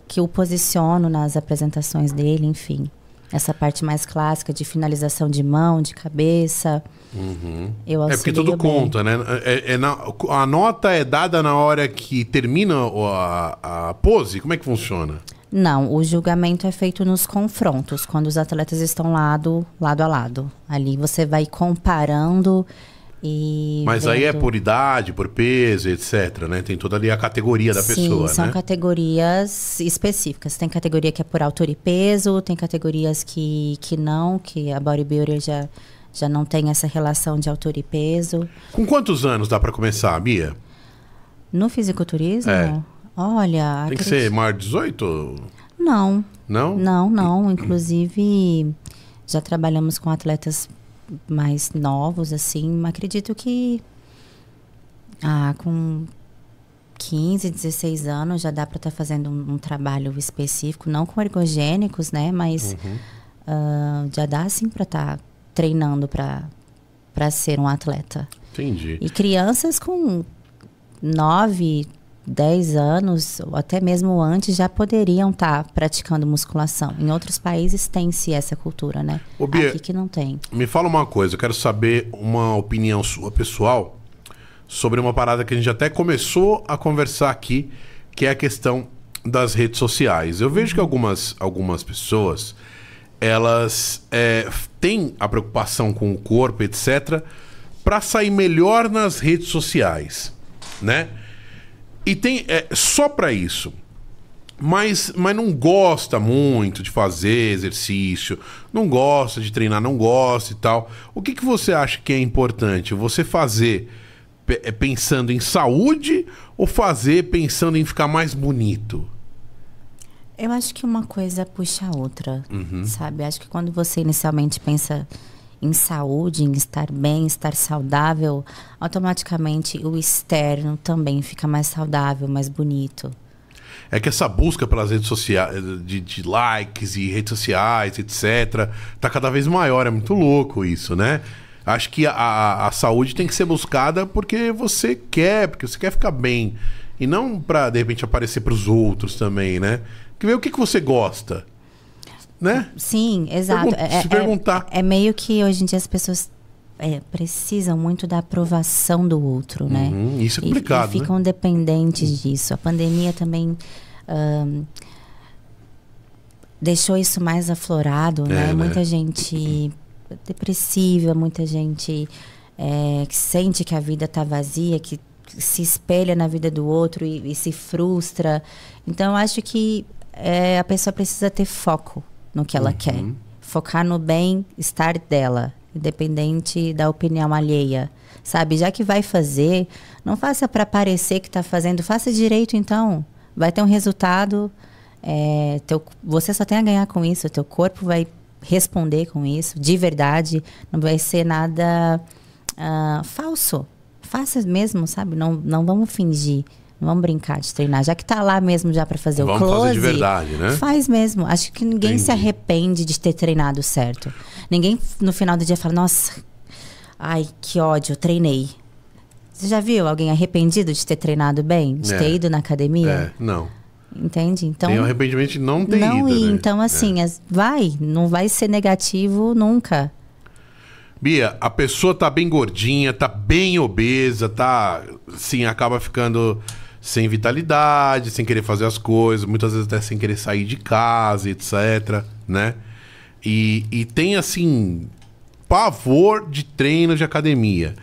que o posiciono nas apresentações dele, enfim. Essa parte mais clássica de finalização de mão, de cabeça... Eu auxilio porque tudo conta, né? A nota é dada na hora que termina a pose? Como é que funciona? Não, o julgamento é feito nos confrontos, quando os atletas estão lado a lado. Ali você vai comparando e... Mas aí é por idade, por peso, etc, né? Tem toda ali a categoria da pessoa, né? São categorias específicas. Tem categoria que é por altura e peso, tem categorias que não, que a bodybuilder já não tem essa relação de altura e peso. Com quantos anos dá para começar, Bia? No fisiculturismo? Olha... Tem que ser maior de 18? Não. Não? Não, não. Inclusive, já trabalhamos com atletas mais novos, assim. Acredito que com 15, 16 anos já dá para estar fazendo um trabalho específico. Não com ergogênicos, né? Mas já dá, assim, para estar... treinando para ser um atleta. Entendi. E crianças com 9, 10 anos, ou até mesmo antes, já poderiam estar praticando musculação. Em outros países tem-se essa cultura, né? Ô, Bia, aqui que não tem. Me fala uma coisa, eu quero saber uma opinião sua, pessoal, sobre uma parada que a gente até começou a conversar aqui, que é a questão das redes sociais. Eu vejo que algumas pessoas... elas têm a preocupação com o corpo, etc., para sair melhor nas redes sociais, né? E tem só para isso. Mas não gosta muito de fazer exercício, não gosta de treinar, não gosta e tal. O que, que você acha que é importante? Você fazer pensando em saúde ou fazer pensando em ficar mais bonito? Eu acho que uma coisa puxa a outra, sabe? Acho que quando você inicialmente pensa em saúde, em estar bem, estar saudável, automaticamente o externo também fica mais saudável, mais bonito. É que essa busca pelas redes sociais, de likes e redes sociais, etc., tá cada vez maior. É muito louco isso, né? Acho que a saúde tem que ser buscada porque você quer ficar bem. E não pra, de repente, aparecer pros outros também, né? Que ver o que você gosta, né? Sim, exato. Se perguntar. É meio que hoje em dia as pessoas precisam muito da aprovação do outro, né? Isso é complicado, e ficam dependentes disso. A pandemia também deixou isso mais aflorado, né? Muita gente depressiva, muita gente que sente que a vida tá vazia, que se espelha na vida do outro e se frustra. Então, acho que a pessoa precisa ter foco no que ela quer. Focar no bem-estar dela, independente da opinião alheia, sabe? Já que vai fazer, não faça para parecer que tá fazendo, faça direito então. Vai ter um resultado, você só tem a ganhar com isso, teu corpo vai responder com isso, de verdade, não vai ser nada falso. Faça mesmo, sabe? Não vamos fingir, não vamos brincar de treinar. Já que tá lá mesmo já para fazer o close, fazer de verdade, né? Faz mesmo. Acho que ninguém se arrepende de ter treinado certo. Ninguém no final do dia fala, nossa, ai, que ódio, treinei. Você já viu alguém arrependido de ter treinado bem? De ter ido na academia? Não. Entende? Então, tem arrependimento de não ter ido, né? Então, assim, não vai ser negativo nunca. Bia, a pessoa tá bem gordinha, tá bem obesa, acaba ficando sem vitalidade, sem querer fazer as coisas, muitas vezes até sem querer sair de casa, etc., né? E tem, assim, pavor de treino de academia.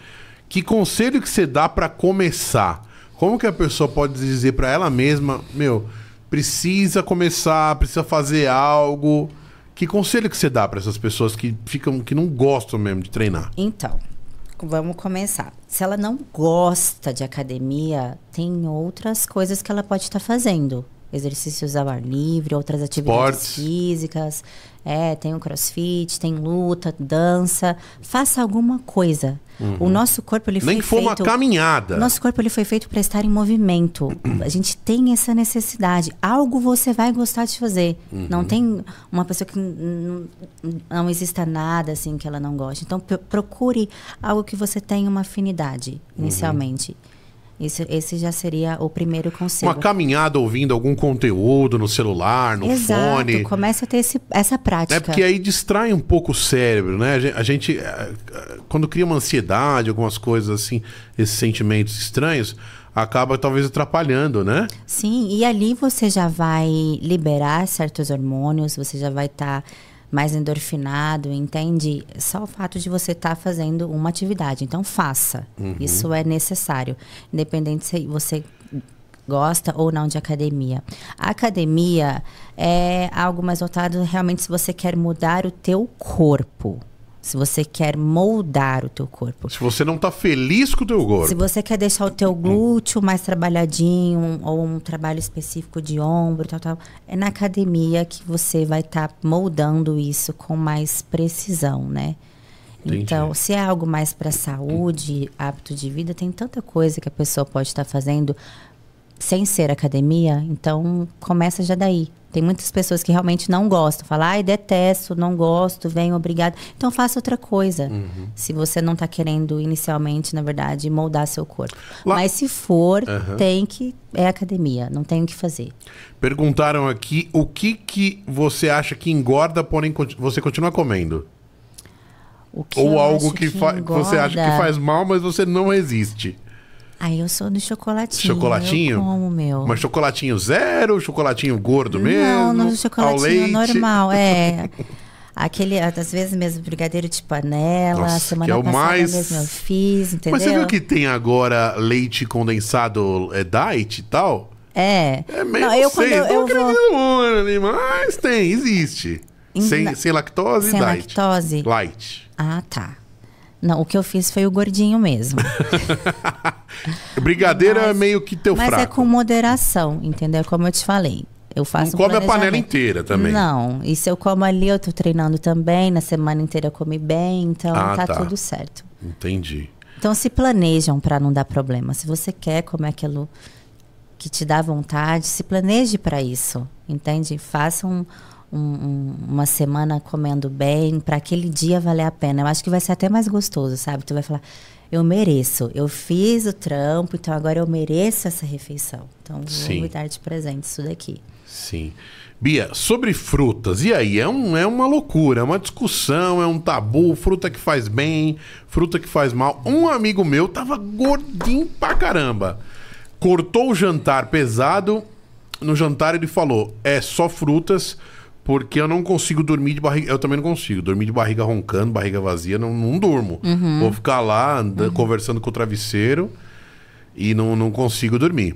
Que conselho que você dá pra começar? Como que a pessoa pode dizer pra ela mesma, precisa começar, precisa fazer algo? Que conselho que você dá para essas pessoas que não gostam mesmo de treinar? Então, vamos começar. Se ela não gosta de academia, tem outras coisas que ela pode estar fazendo. Exercícios ao ar livre, outras atividades físicas. Tem o crossfit, tem luta, dança. Faça alguma coisa. O nosso corpo, ele foi feito... Nem que for uma caminhada. O nosso corpo, ele foi feito para estar em movimento. A gente tem essa necessidade. Algo você vai gostar de fazer. Não tem uma pessoa que não exista nada assim que ela não goste. Então, procure algo que você tenha uma afinidade, inicialmente. Esse já seria o primeiro conselho. Uma caminhada ouvindo algum conteúdo no celular, no fone. Exato, começa a ter essa prática. É porque aí distrai um pouco o cérebro, né? A gente, quando cria uma ansiedade, algumas coisas assim, esses sentimentos estranhos, acaba talvez atrapalhando, né? Sim, e ali você já vai liberar certos hormônios, você já vai estar mais endorfinado, entende? Só o fato de você estar fazendo uma atividade. Então, faça. Isso é necessário. Independente se você gosta ou não de academia. A academia é algo mais voltado realmente se você quer mudar o teu corpo. Se você quer moldar o teu corpo. Se você não está feliz com o teu corpo. Se você quer deixar o teu glúteo mais trabalhadinho, ou um trabalho específico de ombro, tal. É na academia que você vai estar moldando isso com mais precisão, né? Entendi. Então, se é algo mais para saúde, hábito de vida, tem tanta coisa que a pessoa pode estar fazendo sem ser academia. Então, começa já daí. Tem muitas pessoas que realmente não gostam. Falam, detesto, não gosto, venho, obrigado. Então, faça outra coisa. Se você não está querendo inicialmente, na verdade, moldar seu corpo. Mas se for, tem que... É academia, não tem o que fazer. Perguntaram aqui, o que você acha que engorda, porém você continua comendo? Ou algo que você acha que faz mal, mas você não resiste? Eu sou do chocolatinho. Chocolatinho? Eu como, meu. Mas chocolatinho zero? Chocolatinho gordo mesmo? Não, chocolatinho normal, Aquele, às vezes mesmo, brigadeiro de panela. Nossa, semana passada mesmo eu fiz, entendeu? Mas você viu que tem agora leite condensado diet e tal? É. É meio não, eu, sem, quando eu vou... Mas tem, existe. Sem lactose e diet. Sem lactose. Light. Ah, tá. Não, o que eu fiz foi o gordinho mesmo. Brigadeira é meio que teu fraco. Mas é com moderação, entendeu? Como eu te falei. Eu faço não come a panela inteira também. Não, e se eu como ali, eu tô treinando também. Na semana inteira eu comi bem, então tá tudo certo. Entendi. Então se planejam pra não dar problema. Se você quer comer aquilo que te dá vontade, se planeje pra isso, entende? Faça uma semana comendo bem, pra aquele dia valer a pena. Eu acho que vai ser até mais gostoso, sabe? Tu vai falar... Eu mereço, eu fiz o trampo, então agora eu mereço essa refeição. Então vou dar de presente isso daqui. Sim. Bia, sobre frutas, e aí? É uma loucura, é uma discussão, é um tabu, fruta que faz bem, fruta que faz mal. Um amigo meu tava gordinho pra caramba. Cortou o jantar pesado, no jantar ele falou, é só frutas... Porque eu não consigo dormir de barriga... Eu também não consigo. Dormir de barriga roncando, barriga vazia, não durmo. Uhum. Vou ficar lá conversando com o travesseiro e não consigo dormir.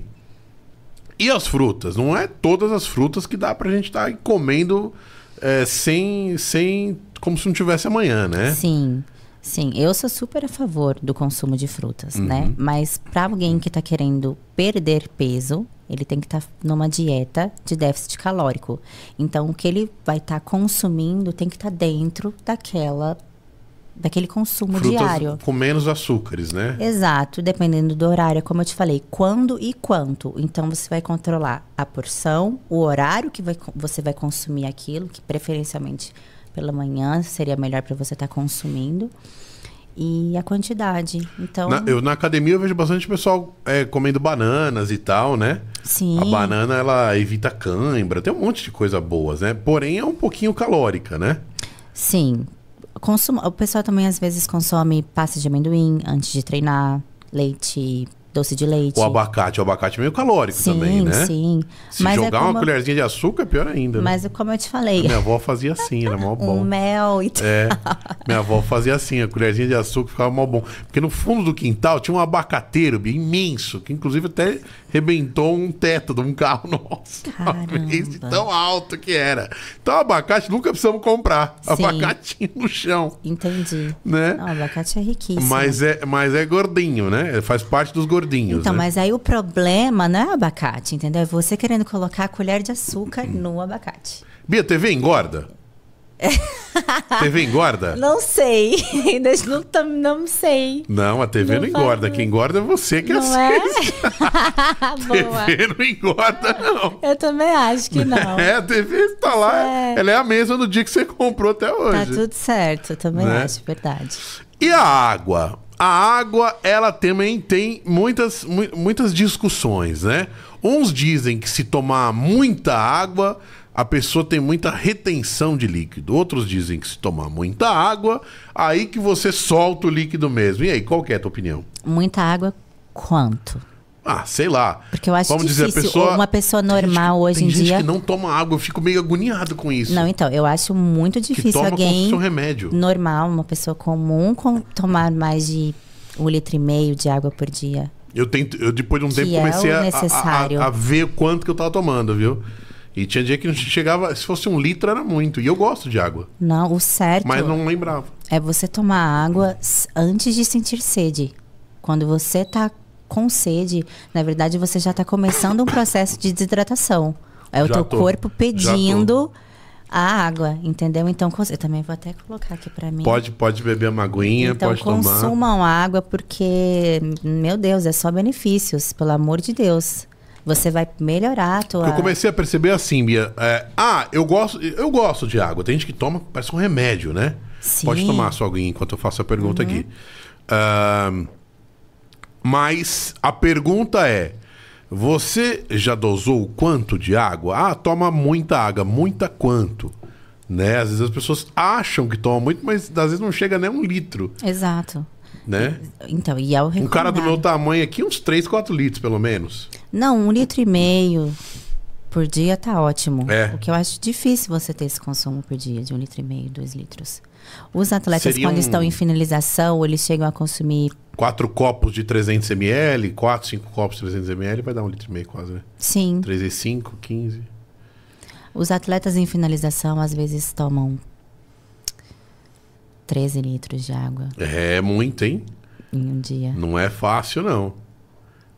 E as frutas? Não é todas as frutas que dá pra gente estar comendo sem... Como se não tivesse amanhã, né? Sim, sim. Eu sou super a favor do consumo de frutas, né? Mas pra alguém que tá querendo perder peso... Ele tem que estar numa dieta de déficit calórico. Então, o que ele vai estar consumindo tem que estar dentro daquele consumo diário. Com menos açúcares, né? Exato. Dependendo do horário, como eu te falei, quando e quanto. Então, você vai controlar a porção, o horário que você vai consumir aquilo, que preferencialmente pela manhã seria melhor para você estar consumindo. E a quantidade, então... Na academia eu vejo bastante pessoal comendo bananas e tal, né? Sim. A banana, ela evita cãibra, tem um monte de coisa boas, né? Porém, é um pouquinho calórica, né? Sim. O pessoal também, às vezes, consome pasta de amendoim antes de treinar, leite... Doce de leite. O abacate é meio calórico também, né? Sim, sim. Se mas jogar uma colherzinha de açúcar, é pior ainda. Mas como eu te falei... Minha avó fazia assim, era mó bom. Mel e tal. É, minha avó fazia assim, a colherzinha de açúcar ficava mó bom. Porque no fundo do quintal tinha um abacateiro imenso, que inclusive até rebentou um teto de um carro nosso. Caramba. De tão alto que era. Então abacate nunca precisamos comprar. Sim. Abacatinho no chão. Entendi. Né? Não, abacate é riquíssimo. Mas é gordinho, né? Faz parte dos gordinhos. Então, né? Mas aí o problema não é o abacate, entendeu? É você querendo colocar a colher de açúcar no abacate. Bia, TV engorda? TV engorda? Não sei. Não sei. Não, a TV não engorda. Quem engorda é você que assiste. Não é? A TV não engorda, não. Eu também acho que não. É, a TV está lá. É. Ela é a mesma do dia que você comprou até hoje. Tá tudo certo. Eu também acho, verdade. E a água? A água, ela também tem muitas discussões, né? Uns dizem que se tomar muita água, a pessoa tem muita retenção de líquido. Outros dizem que se tomar muita água, aí que você solta o líquido mesmo. E aí, qual que é a tua opinião? Muita água, quanto? Ah, sei lá. Porque eu acho difícil. Uma pessoa normal hoje em dia... Tem gente que não toma água. Eu fico meio agoniado com isso. Não, então. Eu acho muito difícil alguém... Que remédio. Normal, uma pessoa comum, tomar mais de 1,5 litro de água por dia. Eu depois de um tempo, comecei a ver quanto que eu tava tomando, viu? E tinha dia que não chegava... Se fosse 1 litro, era muito. E eu gosto de água. Não, o certo... Mas não lembrava. É você tomar água antes de sentir sede. Quando você tá... com sede, na verdade você já está começando um processo de desidratação. É o teu corpo pedindo a água, entendeu? Então, eu também vou até colocar aqui para mim. Pode beber uma aguinha, então, pode tomar. Então, consumam água porque, meu Deus, é só benefícios, pelo amor de Deus. Você vai melhorar a tua... Eu comecei a perceber assim, Bia. Eu gosto de água. Tem gente que toma, parece um remédio, né? Sim. Pode tomar a sua aguinha enquanto eu faço a pergunta aqui. Mas a pergunta é, você já dosou o quanto de água? Ah, toma muita água, muita quanto? Né? Às vezes as pessoas acham que toma muito, mas às vezes não chega nem 1 litro. Exato. Né? Então, e ao recomendado... Um cara do meu tamanho aqui, uns 3, 4 litros pelo menos. Não, 1,5 litro. por dia tá ótimo. É. O que eu acho difícil você ter esse consumo por dia, de 1,5 litro, 2 litros. Os atletas, quando estão em finalização, eles chegam a consumir... 4 copos de 300 ml, 4, 5 copos de 300 ml, vai dar 1,5 litro quase, né? Sim. 3,5, 15. Os atletas em finalização, às vezes, tomam 13 litros de água. É muito, hein? Em um dia. Não é fácil, não.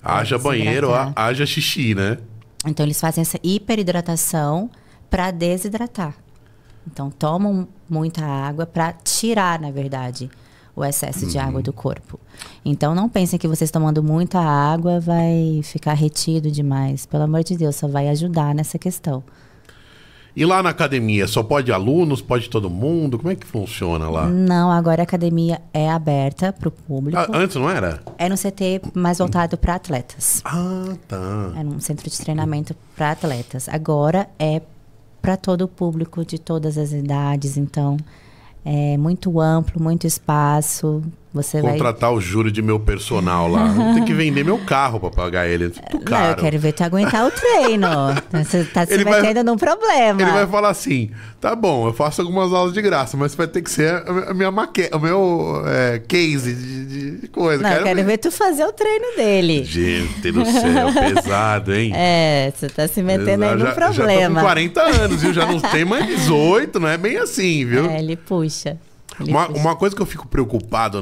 Haja banheiro, haja xixi, né? Então, eles fazem essa hiperidratação para desidratar. Então, tomam muita água para tirar, na verdade, o excesso de água do corpo. Então, não pensem que vocês tomando muita água vai ficar retido demais. Pelo amor de Deus, só vai ajudar nessa questão. E lá na academia, só pode alunos, pode todo mundo? Como é que funciona lá? Não, agora a academia é aberta para o público. Ah, antes não era? Era um CT mais voltado para atletas. Ah, tá. Era um centro de treinamento para atletas. Agora é para todo o público, de todas as idades, então é muito amplo, muito espaço. Você vai contratar o Júlio de meu personal lá. Tem que vender meu carro para pagar ele. Muito caro. Não, eu quero ver tu aguentar o treino. Você tá se metendo num problema. Ele vai falar assim: tá bom, eu faço algumas aulas de graça, mas vai ter que ser a minha o meu case de coisa. Não, eu quero ver tu fazer o treino dele. Gente do céu, pesado, hein? É, você tá se metendo aí num problema. Já tô com 40 anos, viu? Já não tem mais 18, não é bem assim, viu? É, ele puxa. Uma coisa que eu fico preocupado,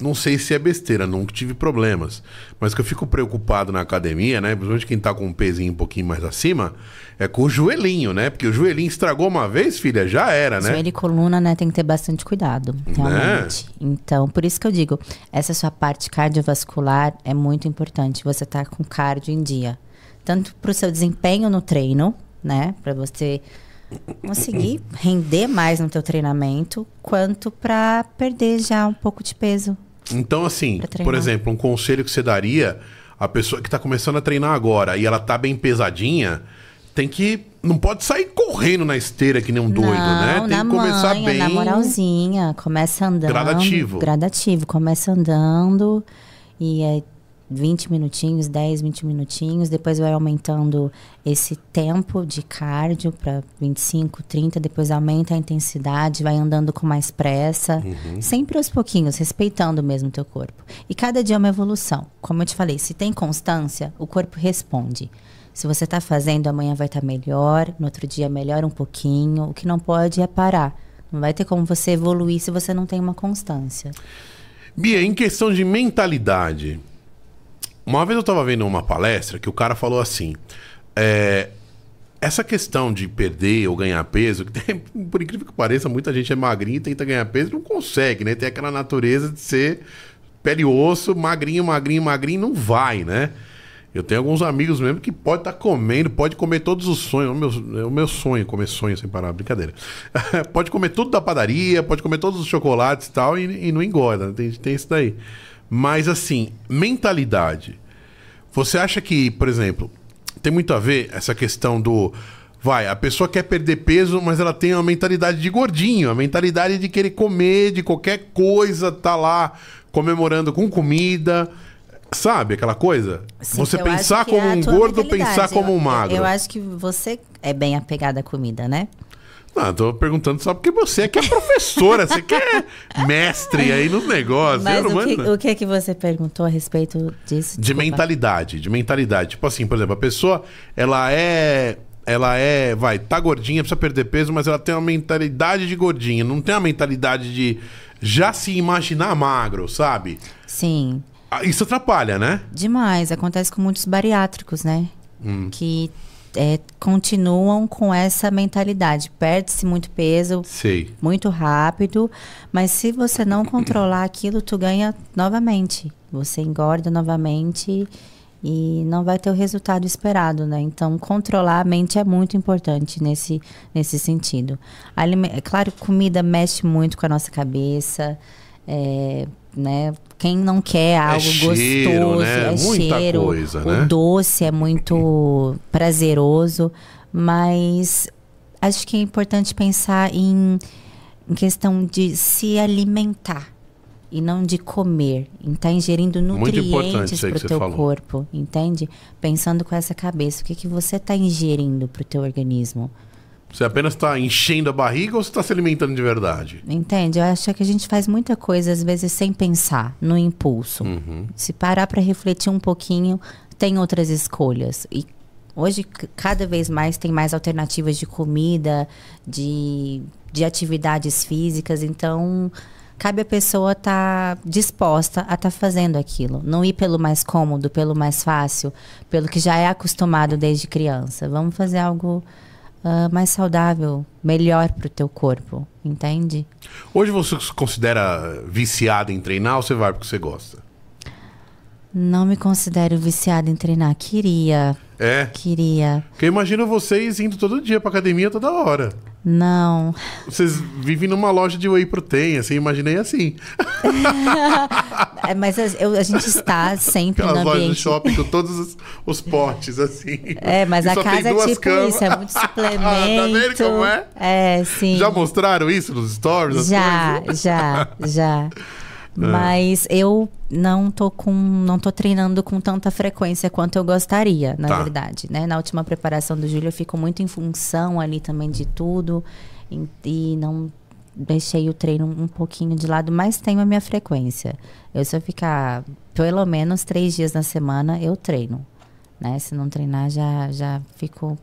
não sei se é besteira, nunca tive problemas, mas que eu fico preocupado na academia, né? Principalmente quem tá com um pezinho um pouquinho mais acima, é com o joelhinho, né? Porque o joelhinho estragou uma vez, filha, já era, né? Joelho e coluna, né? Tem que ter bastante cuidado, realmente. Né? Então, por isso que eu digo, essa sua parte cardiovascular é muito importante. Você tá com cardio em dia. Tanto pro seu desempenho no treino, né? Pra você conseguir render mais no teu treinamento, quanto para perder já um pouco de peso. Então, assim, por exemplo, um conselho que você daria a pessoa que está começando a treinar agora e ela tá bem pesadinha, tem que... Não pode sair correndo na esteira que nem um doido, né? Tem que começar bem... Na moralzinha, começa andando... Gradativo. Gradativo, começa andando e... 20 minutinhos, 10, 20 minutinhos, depois vai aumentando esse tempo de cardio para 25, 30, depois aumenta a intensidade, vai andando com mais pressa, sempre aos pouquinhos, respeitando mesmo o teu corpo. E cada dia é uma evolução. Como eu te falei, se tem constância, o corpo responde. Se você está fazendo, amanhã vai estar melhor, no outro dia melhora um pouquinho, o que não pode é parar. Não vai ter como você evoluir se você não tem uma constância. Bia, em questão de mentalidade... Uma vez eu estava vendo uma palestra que o cara falou assim, essa questão de perder ou ganhar peso, que tem, por incrível que pareça, muita gente é magrinha e tenta ganhar peso e não consegue, né? Tem aquela natureza de ser pele e osso, magrinho, magrinho, magrinho, não vai, né? Eu tenho alguns amigos mesmo que pode estar comendo, pode comer todos os sonhos. O meu sonho, comer sonho sem parar, brincadeira. Pode comer tudo da padaria, pode comer todos os chocolates e tal e não engorda, tem isso daí. Mas assim, mentalidade. Você acha que, por exemplo, tem muito a ver essa questão do... a pessoa quer perder peso, mas ela tem uma mentalidade de gordinho, a mentalidade de querer comer de qualquer coisa, tá lá comemorando com comida, sabe? Aquela coisa? Sim, você pensar como um gordo, pensar como um magro. Eu acho que você é bem apegado à comida, né? Não, tô perguntando só porque você é que é professora, você que é mestre aí nos negócios. Mas o que é que você perguntou a respeito disso? De mentalidade, Tipo assim, por exemplo, a pessoa, tá gordinha, precisa perder peso, mas ela tem uma mentalidade de gordinha, não tem uma mentalidade de já se imaginar magro, sabe? Sim. Isso atrapalha, né? Demais, acontece com muitos bariátricos, né? Que... continuam com essa mentalidade. Perde-se muito peso, muito rápido, mas se você não controlar aquilo, tu ganha novamente. Você engorda novamente e não vai ter o resultado esperado, né? Então, controlar a mente é muito importante nesse sentido. É claro, comida mexe muito com a nossa cabeça, né? Quem não quer algo gostoso, né? Muita coisa, né? O doce é muito prazeroso, mas acho que é importante pensar em questão de se alimentar. e não de comer. Está ingerindo nutrientes para o teu corpo, entende? Pensando com essa cabeça, o que, que você está ingerindo para o teu organismo? Você apenas está enchendo a barriga ou você está se alimentando de verdade? Entende? Eu acho que a gente faz muita coisa, às vezes, sem pensar, no impulso. Uhum. Se parar para refletir um pouquinho, tem outras escolhas. E hoje, cada vez mais, tem mais alternativas de comida, de atividades físicas. Então, cabe a pessoa estar disposta a estar fazendo aquilo. Não ir pelo mais cômodo, pelo mais fácil, pelo que já é acostumado desde criança. Vamos fazer algo... mais saudável, melhor pro teu corpo, entende? Hoje você se considera viciada em treinar ou você vai porque você gosta? Não me considero viciada em treinar, queria. É? Queria. Porque eu imagino vocês indo todo dia pra academia toda hora. Não. Vocês vivem numa loja de whey protein, assim, imaginei assim. Mas a gente está sempre no ambiente... lojas de shopping com todos os potes, assim. É, mas a casa é tipo camas. Isso, é muito suplemento. Tá vendo como é? É, sim. Já mostraram isso nos stories? Já. Mas eu não tô treinando com tanta frequência quanto eu gostaria, na verdade, né? Na última preparação do Júlio eu fico muito em função ali também de tudo e não deixei o treino um pouquinho de lado, mas tenho a minha frequência. Eu, se eu ficar pelo menos 3 dias na semana, eu treino, né? Se não treinar, já fico...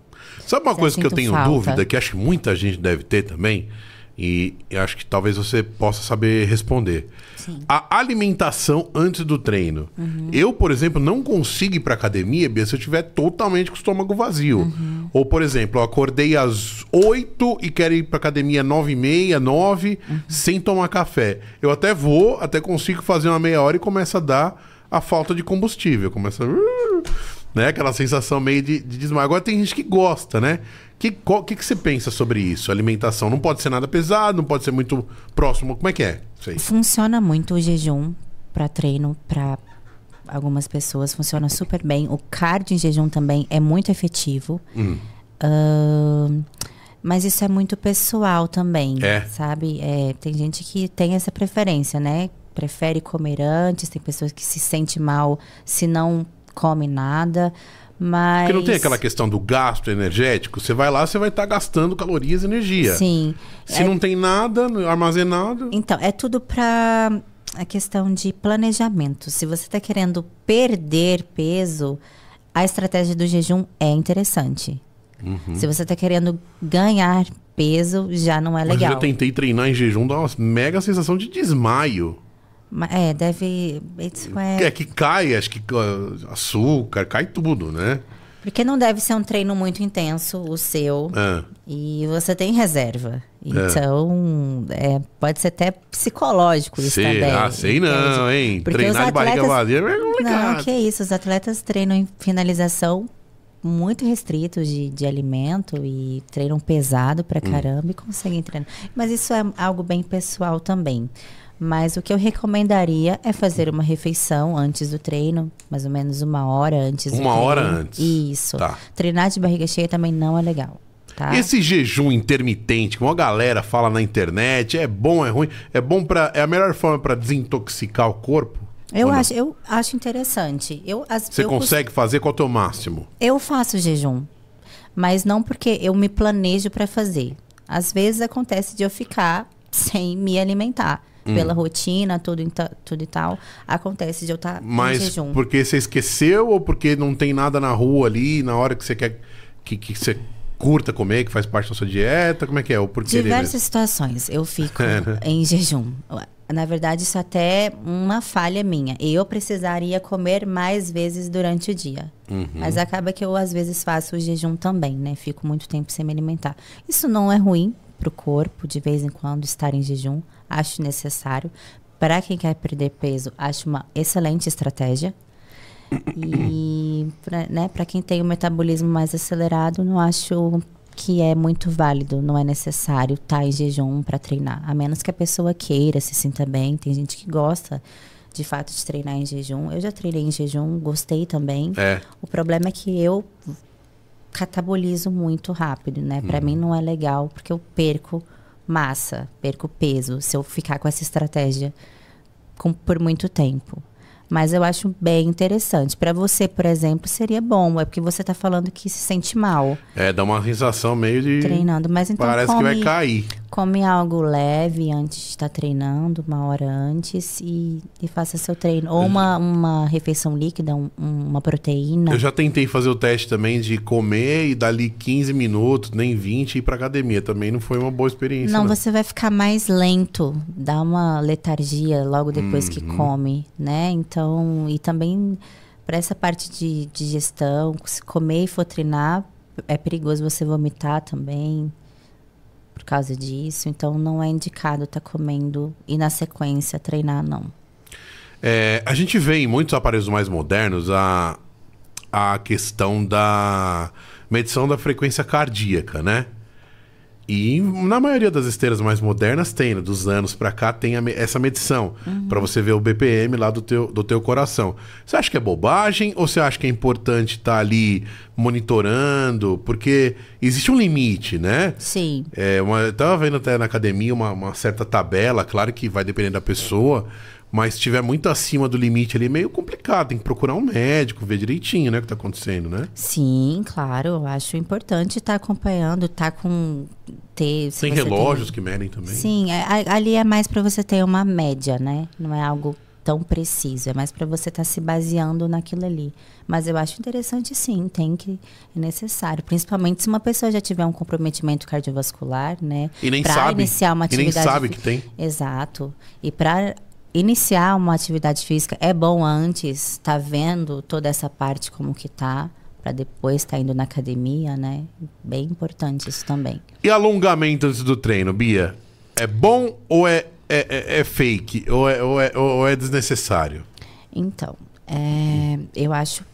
Sabe uma coisa que eu tenho dúvida, que acho que muita gente deve ter também? E acho que talvez você possa saber responder. Sim. A alimentação antes do treino. Uhum. Eu, por exemplo, não consigo ir pra academia, Bia, se eu tiver totalmente com o estômago vazio. Uhum. Ou, por exemplo, eu acordei às 8 e quero ir pra academia às 9h30, 9, sem tomar café. Eu até vou, até consigo fazer uma meia hora e começa a dar a falta de combustível. Começa a... né? Aquela sensação meio de desmaio. Agora tem gente que gosta, né? O que você pensa sobre isso? Alimentação não pode ser nada pesado, não pode ser muito próximo. Como é que é? Sei. Funciona muito o jejum para treino, para algumas pessoas. Funciona super bem. O cardio em jejum também é muito efetivo. Mas isso é muito pessoal também, sabe? É, tem gente que tem essa preferência, né? Prefere comer antes. Tem pessoas que se sentem mal se não... come nada, mas... Porque não tem aquela questão do gasto energético? Você vai lá, você vai estar gastando calorias e energia. Sim. Se não tem nada armazenado... Então, é tudo para a questão de planejamento. Se você está querendo perder peso, a estratégia do jejum é interessante. Uhum. Se você está querendo ganhar peso, já não é legal. Mas eu tentei treinar em jejum, dá uma mega sensação de desmaio. É, deve... É que cai, acho que açúcar, cai tudo, né? Porque não deve ser um treino muito intenso, o seu. É. E você tem reserva. Então, pode ser até psicológico isso também. Sei não, hein? Porque treinar de barriga vazia é complicado. Não, que isso. Os atletas treinam em finalização muito restritos de alimento e treinam pesado pra caramba e conseguem treinar. Mas isso é algo bem pessoal também. Mas o que eu recomendaria é fazer uma refeição antes do treino, mais ou menos 1 hora antes do treino. 1 hora antes? Isso. Tá. Treinar de barriga cheia também não é legal. Tá? Esse jejum intermitente, como a galera fala na internet, é bom, é ruim? É a melhor forma para desintoxicar o corpo? Eu acho interessante. Você consegue fazer? Qual é o teu máximo? Eu faço jejum, mas não porque eu me planejo para fazer. Às vezes acontece de eu ficar sem me alimentar. Pela rotina, tudo e tal. Acontece de eu estar em jejum. Mas porque você esqueceu ou porque não tem nada na rua ali, na hora que você quer que você curta comer, que faz parte da sua dieta? Como é que é? Ou por diversas situações eu fico em jejum. Na verdade, isso é até uma falha minha. Eu precisaria comer mais vezes durante o dia. Mas acaba que eu, às vezes, faço o jejum também, né? Fico muito tempo sem me alimentar. Isso não é ruim pro corpo, de vez em quando, estar em jejum. Acho necessário. Para quem quer perder peso, acho uma excelente estratégia. E para quem tem um metabolismo mais acelerado, não acho que é muito válido. Não é necessário estar em jejum para treinar. A menos que a pessoa queira, se sinta bem. Tem gente que gosta, de fato, de treinar em jejum. Eu já treinei em jejum, gostei também. O problema é que eu catabolizo muito rápido, né? Para mim não é legal, porque eu perco massa, perco peso se eu ficar com essa estratégia por muito tempo. Mas eu acho bem interessante. Para você, por exemplo, seria bom. É porque você tá falando que se sente mal. É, dá uma sensação meio de... Treinando. Mas então parece que vai cair. Come algo leve antes de estar treinando, uma hora antes, e faça seu treino. Ou uma refeição líquida, uma proteína. Eu já tentei fazer o teste também de comer e dali 15 minutos, nem 20, e ir pra academia. Também não foi uma boa experiência. Não, né? Você vai ficar mais lento. Dá uma letargia logo depois que come, né? Então, e também para essa parte de digestão, se comer e for treinar, é perigoso você vomitar também. Por causa disso, então não é indicado estar comendo e na sequência treinar, não. É, a gente vê em muitos aparelhos mais modernos a questão da medição da frequência cardíaca, né? E na maioria das esteiras mais modernas tem, dos anos pra cá tem essa medição, pra você ver o BPM lá do teu coração. Você acha que é bobagem ou você acha que é importante estar ali monitorando? Porque existe um limite, né? Sim. Eu tava vendo até na academia uma certa tabela, claro que vai depender da pessoa, mas se tiver muito acima do limite ali, é meio complicado. Tem que procurar um médico, ver direitinho, né, o que está acontecendo, né? Sim, claro. Eu acho importante estar acompanhando, tem relógios que medem também. Sim, ali é mais para você ter uma média, né? Não é algo tão preciso. É mais para você estar se baseando naquilo ali. Mas eu acho interessante, sim. É necessário. Principalmente se uma pessoa já tiver um comprometimento cardiovascular, né? E nem sabe. Para iniciar uma atividade. E nem sabe que tem. Exato. E para iniciar uma atividade física é bom antes estar vendo toda essa parte como que tá, para depois estar indo na academia, né? Bem importante isso também. E alongamento antes do treino, Bia? É bom ou é fake? Ou é desnecessário? Então, eu acho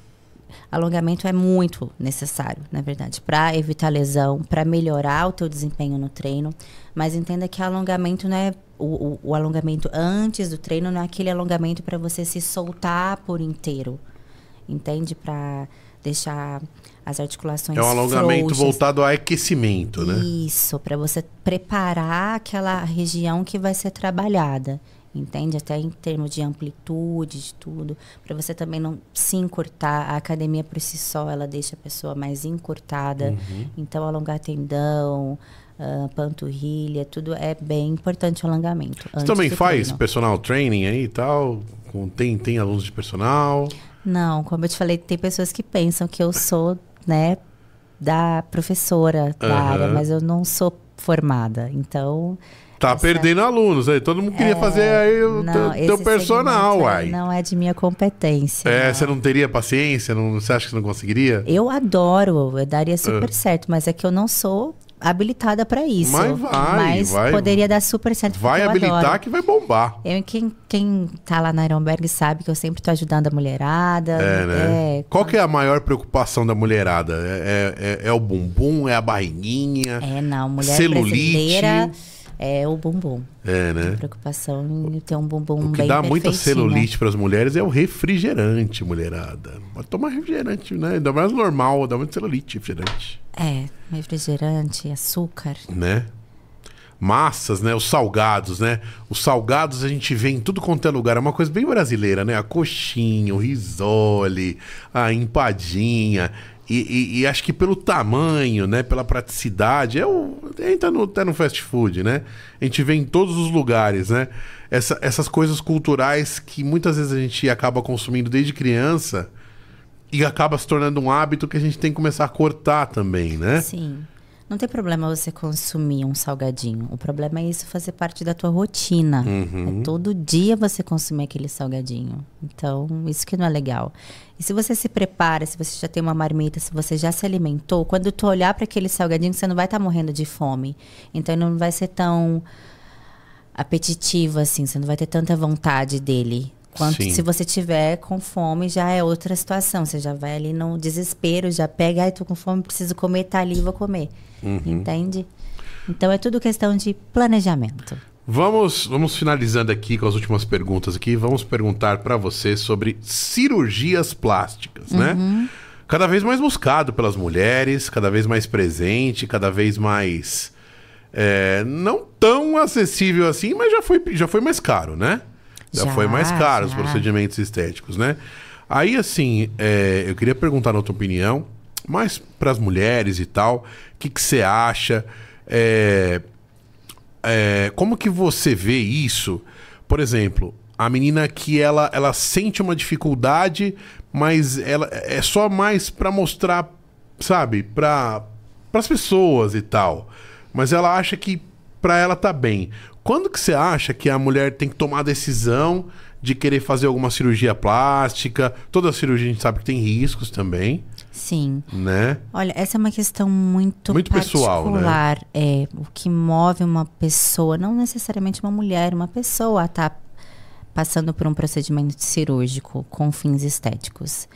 alongamento é muito necessário, na verdade, para evitar lesão, para melhorar o teu desempenho no treino. Mas entenda que alongamento não é o alongamento antes do treino, não é aquele alongamento para você se soltar por inteiro, entende? Para deixar as articulações frouxas. É um alongamento voltado ao aquecimento, né? Isso, para você preparar aquela região que vai ser trabalhada. Entende? Até em termos de amplitude, de tudo. Para você também não se encurtar. A academia, por si só, ela deixa a pessoa mais encurtada. Então, alongar tendão, panturrilha, tudo é bem importante o alongamento. Você também faz personal training aí e tal? Tem alunos de personal? Não, como eu te falei, tem pessoas que pensam que eu sou, né, da professora da área, mas eu não sou formada. Então... Tá perdendo alunos aí. Todo mundo queria fazer aí o teu personal, uai. Não é de minha competência. É, não. Você não teria paciência? Você acha que não conseguiria? Eu adoro, eu daria super certo, mas é que eu não sou habilitada para isso. Mas vai, poderia dar super certo. Vai habilitar adoro. Que vai bombar. Quem tá lá na Ironberg sabe que eu sempre tô ajudando a mulherada. É, né? Qual que é a maior preocupação da mulherada? É o bumbum? É a barriguinha? Mulher brasileira... É o bumbum. É, né? Tem preocupação em ter um bumbum bem perfeitinho. O que dá muita celulite para as mulheres é o refrigerante, mulherada. Pode tomar refrigerante, né? Ainda mais normal, dá muita celulite, refrigerante. É, refrigerante, açúcar. Né? Massas, né? Os salgados, né? Os salgados a gente vê em tudo quanto é lugar. É uma coisa bem brasileira, né? A coxinha, o risole, a empadinha... E acho que pelo tamanho, né? Pela praticidade, até no fast food, né? A gente vê em todos os lugares, né? Essas coisas culturais que muitas vezes a gente acaba consumindo desde criança e acaba se tornando um hábito que a gente tem que começar a cortar também, né? Sim. Não tem problema você consumir um salgadinho. O problema é isso fazer parte da tua rotina. É todo dia você consumir aquele salgadinho. Então, isso que não é legal. E se você se prepara, se você já tem uma marmita, se você já se alimentou, quando tu olhar para aquele salgadinho, você não vai estar morrendo de fome. Então, não vai ser tão apetitivo assim. Você não vai ter tanta vontade dele. Quanto se você tiver com fome, já é outra situação. Você já vai ali no desespero, já pega, ai, tô com fome, preciso comer, tá ali, vou comer. Entende? Então é tudo questão de planejamento. Vamos finalizando aqui com as últimas perguntas aqui. Vamos perguntar para você sobre cirurgias plásticas, né? Cada vez mais buscado pelas mulheres, cada vez mais presente, cada vez mais... não tão acessível assim, mas já foi mais caro, né? Já foi mais caro os procedimentos estéticos, né? Aí, assim, eu queria perguntar na tua opinião, mas para as mulheres e tal, o que você acha? Como que você vê isso? Por exemplo, a menina que ela sente uma dificuldade, mas ela é só mais para mostrar, sabe, para as pessoas e tal. Mas ela acha que para ela tá bem. Quando que você acha que a mulher tem que tomar a decisão de querer fazer alguma cirurgia plástica? Toda cirurgia a gente sabe que tem riscos também. Sim. Né? Olha, essa é uma questão muito particular. Pessoal, né? O que move uma pessoa, não necessariamente uma mulher, uma pessoa tá passando por um procedimento cirúrgico com fins estéticos.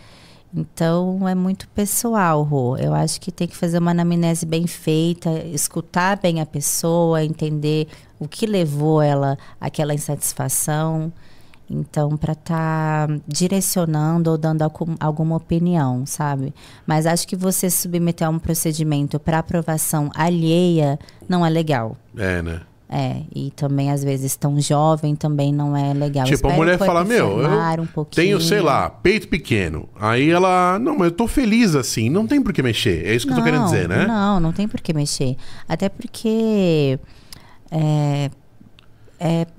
Então, é muito pessoal, Rô. Eu acho que tem que fazer uma anamnese bem feita, escutar bem a pessoa, entender o que levou ela àquela insatisfação. Então, para estar direcionando ou dando alguma opinião, sabe? Mas acho que você submeter a um procedimento para aprovação alheia não é legal. É, né? E também, às vezes, tão jovem também não é legal. Tipo, a mulher fala, meu, eu tenho, sei lá, peito pequeno. Aí ela, não, mas eu tô feliz assim, não tem por que mexer. É isso que eu tô querendo dizer, né? Não tem por que mexer. Até porque,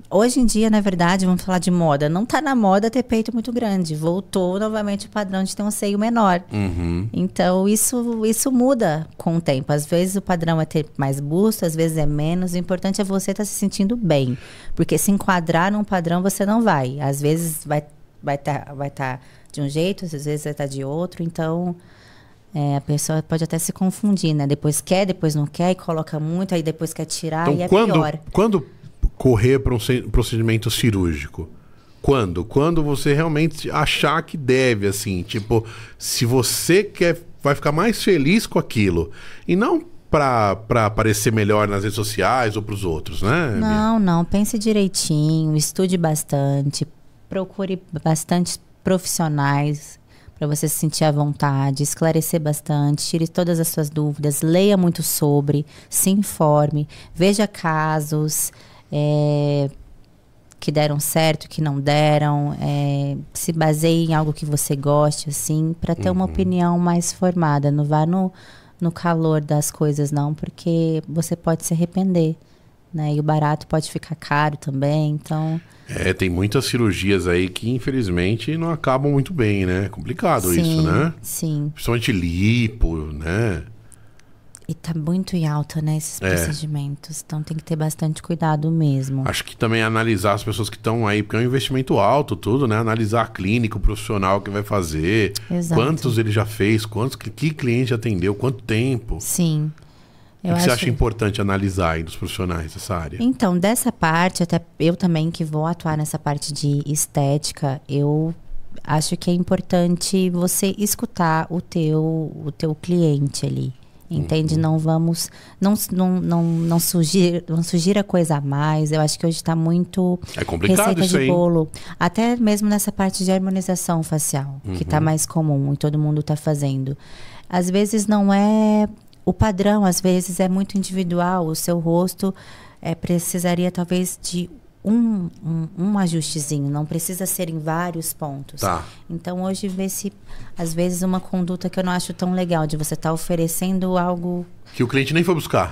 hoje em dia, na verdade, vamos falar de moda. Não tá na moda ter peito muito grande. Voltou novamente o padrão de ter um seio menor. Uhum. Então, isso muda com o tempo. Às vezes, o padrão é ter mais busto, às vezes é menos. O importante é você estar se sentindo bem. Porque se enquadrar num padrão, você não vai. Às vezes, vai tá de um jeito, às vezes vai estar de outro. Então, a pessoa pode até se confundir, né? Depois não quer, e coloca muito, aí depois quer tirar, então, e é pior. Quando correr para um procedimento cirúrgico? Quando você realmente achar que deve, assim, tipo, se você vai ficar mais feliz com aquilo. E não para parecer melhor nas redes sociais ou para os outros, né? Não. Pense direitinho, estude bastante, procure bastante profissionais para você se sentir à vontade, esclarecer bastante, tire todas as suas dúvidas, leia muito sobre, se informe, veja casos que deram certo, que não deram, se baseie em algo que você goste, assim, para ter uma opinião mais formada. Não vá no calor das coisas, não, porque você pode se arrepender, né? E o barato pode ficar caro também, então... Tem muitas cirurgias aí que, infelizmente, não acabam muito bem, né? É complicado isso, né? Sim. Principalmente lipo, né? E tá muito em alta, né, esses procedimentos. Então tem que ter bastante cuidado mesmo. Acho que também analisar as pessoas que estão aí, porque é um investimento alto tudo, né? Analisar a clínica, o profissional que vai fazer. Exato. Quantos ele já fez, que cliente atendeu, quanto tempo. Sim. O que você acha importante analisar aí dos profissionais dessa área? Então, dessa parte, até eu também que vou atuar nessa parte de estética, eu acho que é importante você escutar o teu cliente ali. Entende? Não vamos... Não sugira coisa a mais. Eu acho que hoje está muito... É complicado receita isso de bolo. Aí. Até mesmo nessa parte de harmonização facial, que está mais comum e todo mundo está fazendo. Às vezes não é o padrão, às vezes é muito individual. O seu rosto precisaria talvez de um ajustezinho, não precisa ser em vários pontos. Tá. Então hoje vê-se, às vezes, uma conduta que eu não acho tão legal, de você estar oferecendo algo... que o cliente nem foi buscar.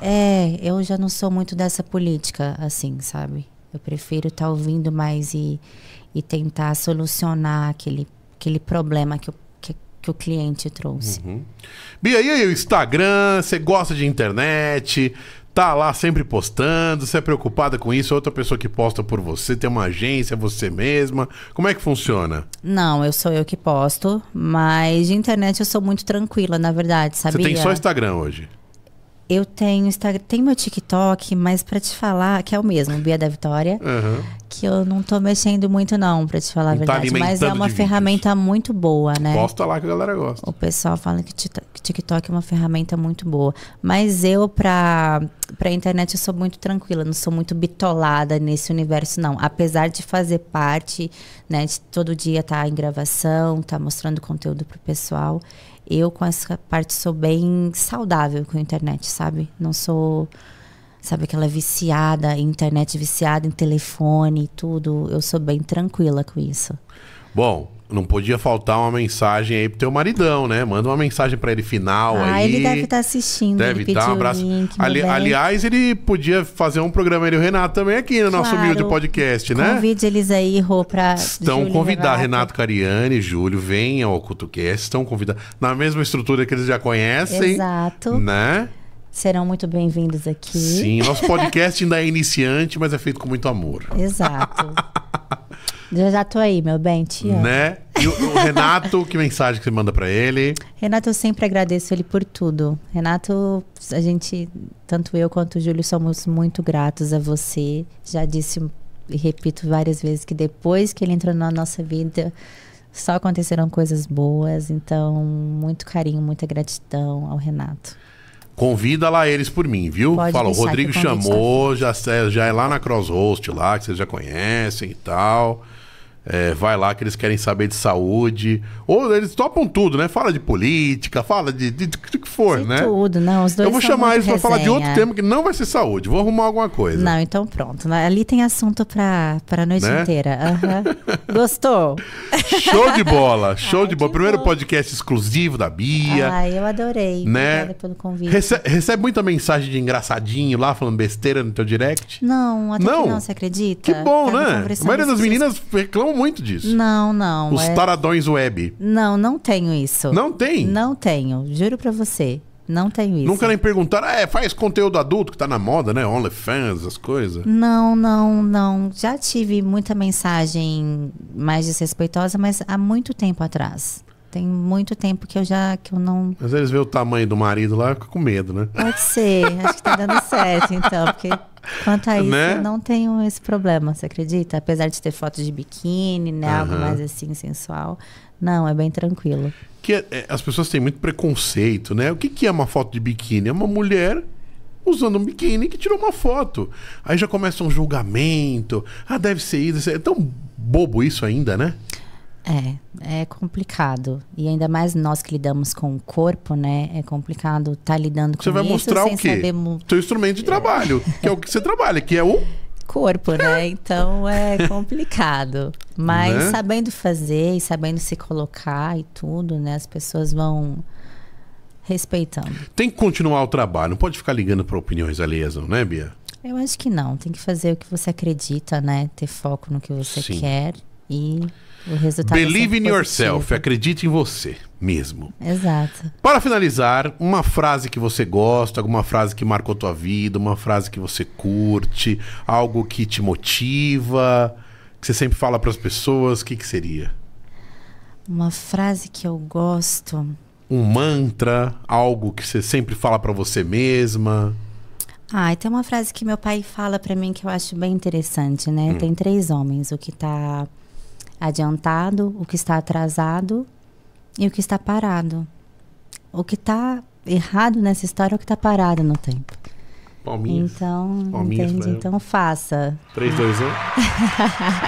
Eu já não sou muito dessa política, assim, sabe? Eu prefiro estar ouvindo mais e tentar solucionar aquele problema que o cliente trouxe. Bia, e aí o Instagram? Você gosta de internet? Tá lá sempre postando, você é preocupada com isso, outra pessoa que posta por você, tem uma agência, você mesma, como é que funciona? Não, eu sou eu que posto, mas de internet eu sou muito tranquila, na verdade, sabia? Você tem só Instagram hoje? Eu tenho Instagram, tem meu TikTok, mas pra te falar, que é o mesmo, Bia da Vitória, que eu não tô mexendo muito não, pra te falar a verdade, mas é uma ferramenta muito boa, né? Posta lá que a galera gosta. O pessoal fala que TikTok é uma ferramenta muito boa, mas eu pra internet eu sou muito tranquila, não sou muito bitolada nesse universo não, apesar de fazer parte, né, de todo dia tá em gravação, tá mostrando conteúdo pro pessoal. Eu, com essa parte, sou bem saudável com a internet, sabe? Não sou sabe, aquela viciada em internet, viciada em telefone e tudo. Eu sou bem tranquila com isso. Bom, não podia faltar uma mensagem aí pro teu maridão, né? Manda uma mensagem pra ele final aí. Ah, ele deve estar assistindo. Deve estar, um abraço. Aliás, ele podia fazer um programa, ele e o Renato também aqui no nosso humilde podcast, né? Convide eles aí, Rô, pra... Estão convidados, Renato Cariani, Júlio, venham ao Cutucast, estão convidados. Na mesma estrutura que eles já conhecem. Exato. Né? Serão muito bem-vindos aqui. Sim, nosso podcast ainda é iniciante, mas é feito com muito amor. Exato. Já tô aí, meu bem, te amo. Né? E o Renato, que mensagem que você manda pra ele? Renato, eu sempre agradeço ele por tudo. Renato, a gente, tanto eu quanto o Júlio, somos muito gratos a você. Já disse e repito várias vezes que depois que ele entrou na nossa vida, só aconteceram coisas boas. Então, muito carinho, muita gratidão ao Renato. Convida lá eles por mim, viu? Fala, o Rodrigo chamou, já é lá na Crosshost lá, que vocês já conhecem e tal. É, vai lá que eles querem saber de saúde. Ou eles topam tudo, né? Fala de política, fala de que for, né? Tudo, não. Os dois. Eu vou chamar eles pra falar de outro tema que não vai ser saúde. Vou arrumar alguma coisa. Não, então pronto. Ali tem assunto pra noite inteira. Uhum. Gostou? Show de bola, show de bola. Primeiro podcast exclusivo da Bia. Ai, eu adorei. Né? Obrigada pelo convite. Recebe muita mensagem de engraçadinho lá, falando besteira no teu direct? Não, até não, você acredita? Que bom, né? A maioria das meninas reclamam muito disso. Não. Os taradões web. Não tenho isso. Não tem? Não tenho. Juro pra você. Não tenho isso. Nunca nem perguntaram, faz conteúdo adulto que tá na moda, né? OnlyFans, essas coisas. Não. Já tive muita mensagem mais desrespeitosa, mas há muito tempo atrás. Tem muito tempo que eu não... Mas eles veem o tamanho do marido lá, fica com medo, né? Pode ser. Acho que tá dando certo, então. Porque quanto a isso, né? Eu não tenho esse problema, você acredita? Apesar de ter fotos de biquíni, né? Uhum. Algo mais assim, sensual. Não, é bem tranquilo. As pessoas têm muito preconceito, né? O que é uma foto de biquíni? É uma mulher... usando um biquíni que tirou uma foto. Aí já começa um julgamento. Ah, deve ser isso. É tão bobo isso ainda, né? É complicado. E ainda mais nós que lidamos com o corpo, né? É complicado estar lidando com isso. Você vai mostrar o quê? Seu instrumento de trabalho, que é o que você trabalha, que é o... corpo, né? Então é complicado. Mas sabendo fazer e sabendo se colocar e tudo, né? As pessoas vão respeitando. Tem que continuar o trabalho. Não pode ficar ligando para opiniões alheias, não, né, Bia? Eu acho que não. Tem que fazer o que você acredita, né? Ter foco no que você quer e... o resultado. Believe in yourself, acredite em você mesmo. Exato. Para finalizar, uma frase que você gosta, alguma frase que marcou tua vida, uma frase que você curte, algo que te motiva, que você sempre fala para as pessoas, o que seria? Uma frase que eu gosto. Um mantra, algo que você sempre fala para você mesma. E tem uma frase que meu pai fala para mim que eu acho bem interessante, né? Tem três homens, o que está adiantado, o que está atrasado e o que está parado. O que está errado nessa história é o que está parado no tempo. Palminhas. Então, palminhas, entende? Então faça. 3, 2, 1.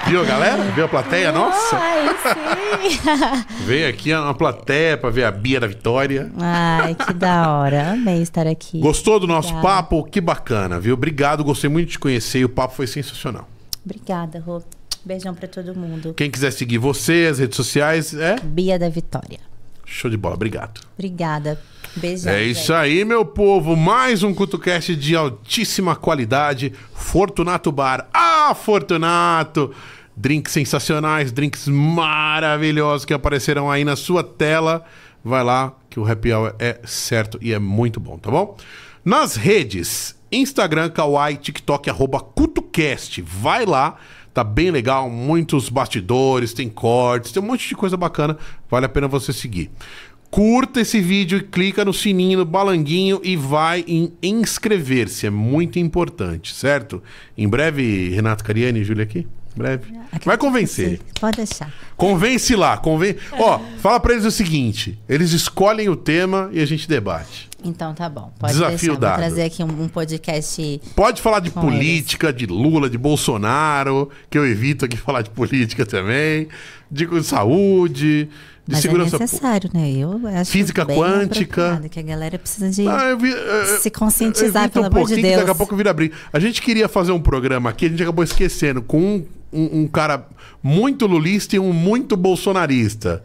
Viu a galera? Viu a plateia nossa? Sim. Veio aqui uma plateia para ver a Bia da Vitória. Ai, que da hora. Amei estar aqui. Gostou do nosso papo? Que bacana, viu? Obrigado, gostei muito de te conhecer e o papo foi sensacional. Obrigada, Rô. Beijão pra todo mundo. Quem quiser seguir você, as redes sociais, Bia da Vitória. Show de bola, obrigado. Obrigada. Beijão. É isso aí, meu povo. Mais um Cutucast de altíssima qualidade. Fortunato Bar. Ah, Fortunato! Drinks sensacionais, drinks maravilhosos que aparecerão aí na sua tela. Vai lá que o happy hour é certo e é muito bom, tá bom? Nas redes, Instagram, Kawaii, TikTok, @Cutucast. Vai lá. Tá bem legal, muitos bastidores, tem cortes, tem um monte de coisa bacana. Vale a pena você seguir. Curta esse vídeo e clica no sininho, no balanguinho e vai em inscrever-se. É muito importante, certo? Em breve, Renato Cariani e Júlia aqui. Em breve. Vai convencer. Pode deixar. Convence lá. Ó, fala pra eles o seguinte. Eles escolhem o tema e a gente debate. Então tá bom. Pode Desafio dado. Vou trazer aqui um podcast... Pode falar de política, eles. De Lula, de Bolsonaro, que eu evito aqui falar de política também, de saúde... De Mas segurança é necessário, né? Eu acho Física quântica. Que a galera precisa de se conscientizar, pelo amor de Deus. Daqui a pouco vira briga. A gente queria fazer um programa aqui, a gente acabou esquecendo, com um cara muito lulista e um muito bolsonarista.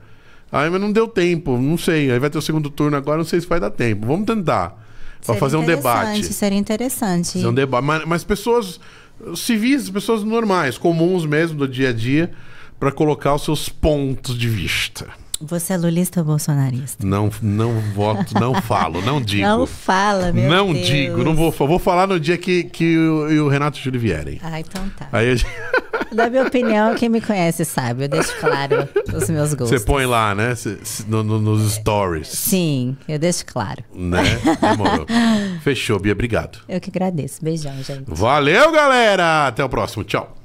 Aí não deu tempo, não sei. Aí vai ter o segundo turno agora, não sei se vai dar tempo. Vamos tentar. Pra fazer um debate. Seria interessante. Fazer um debate. Mas pessoas civis, pessoas normais, comuns mesmo, do dia a dia, pra colocar os seus pontos de vista. Você é lulista ou bolsonarista? Não voto, não falo, não digo. Não fala, meu Não Deus. Digo, não vou, vou falar no dia que o Renato e o Júlio vierem. Ah, então tá. Aí eu... Da minha opinião, quem me conhece sabe, eu deixo claro os meus gostos. Você põe lá, né? Nos stories. Sim, eu deixo claro. Né? Demorou. Fechou, Bia, obrigado. Eu que agradeço. Beijão, gente. Valeu, galera! Até o próximo, tchau.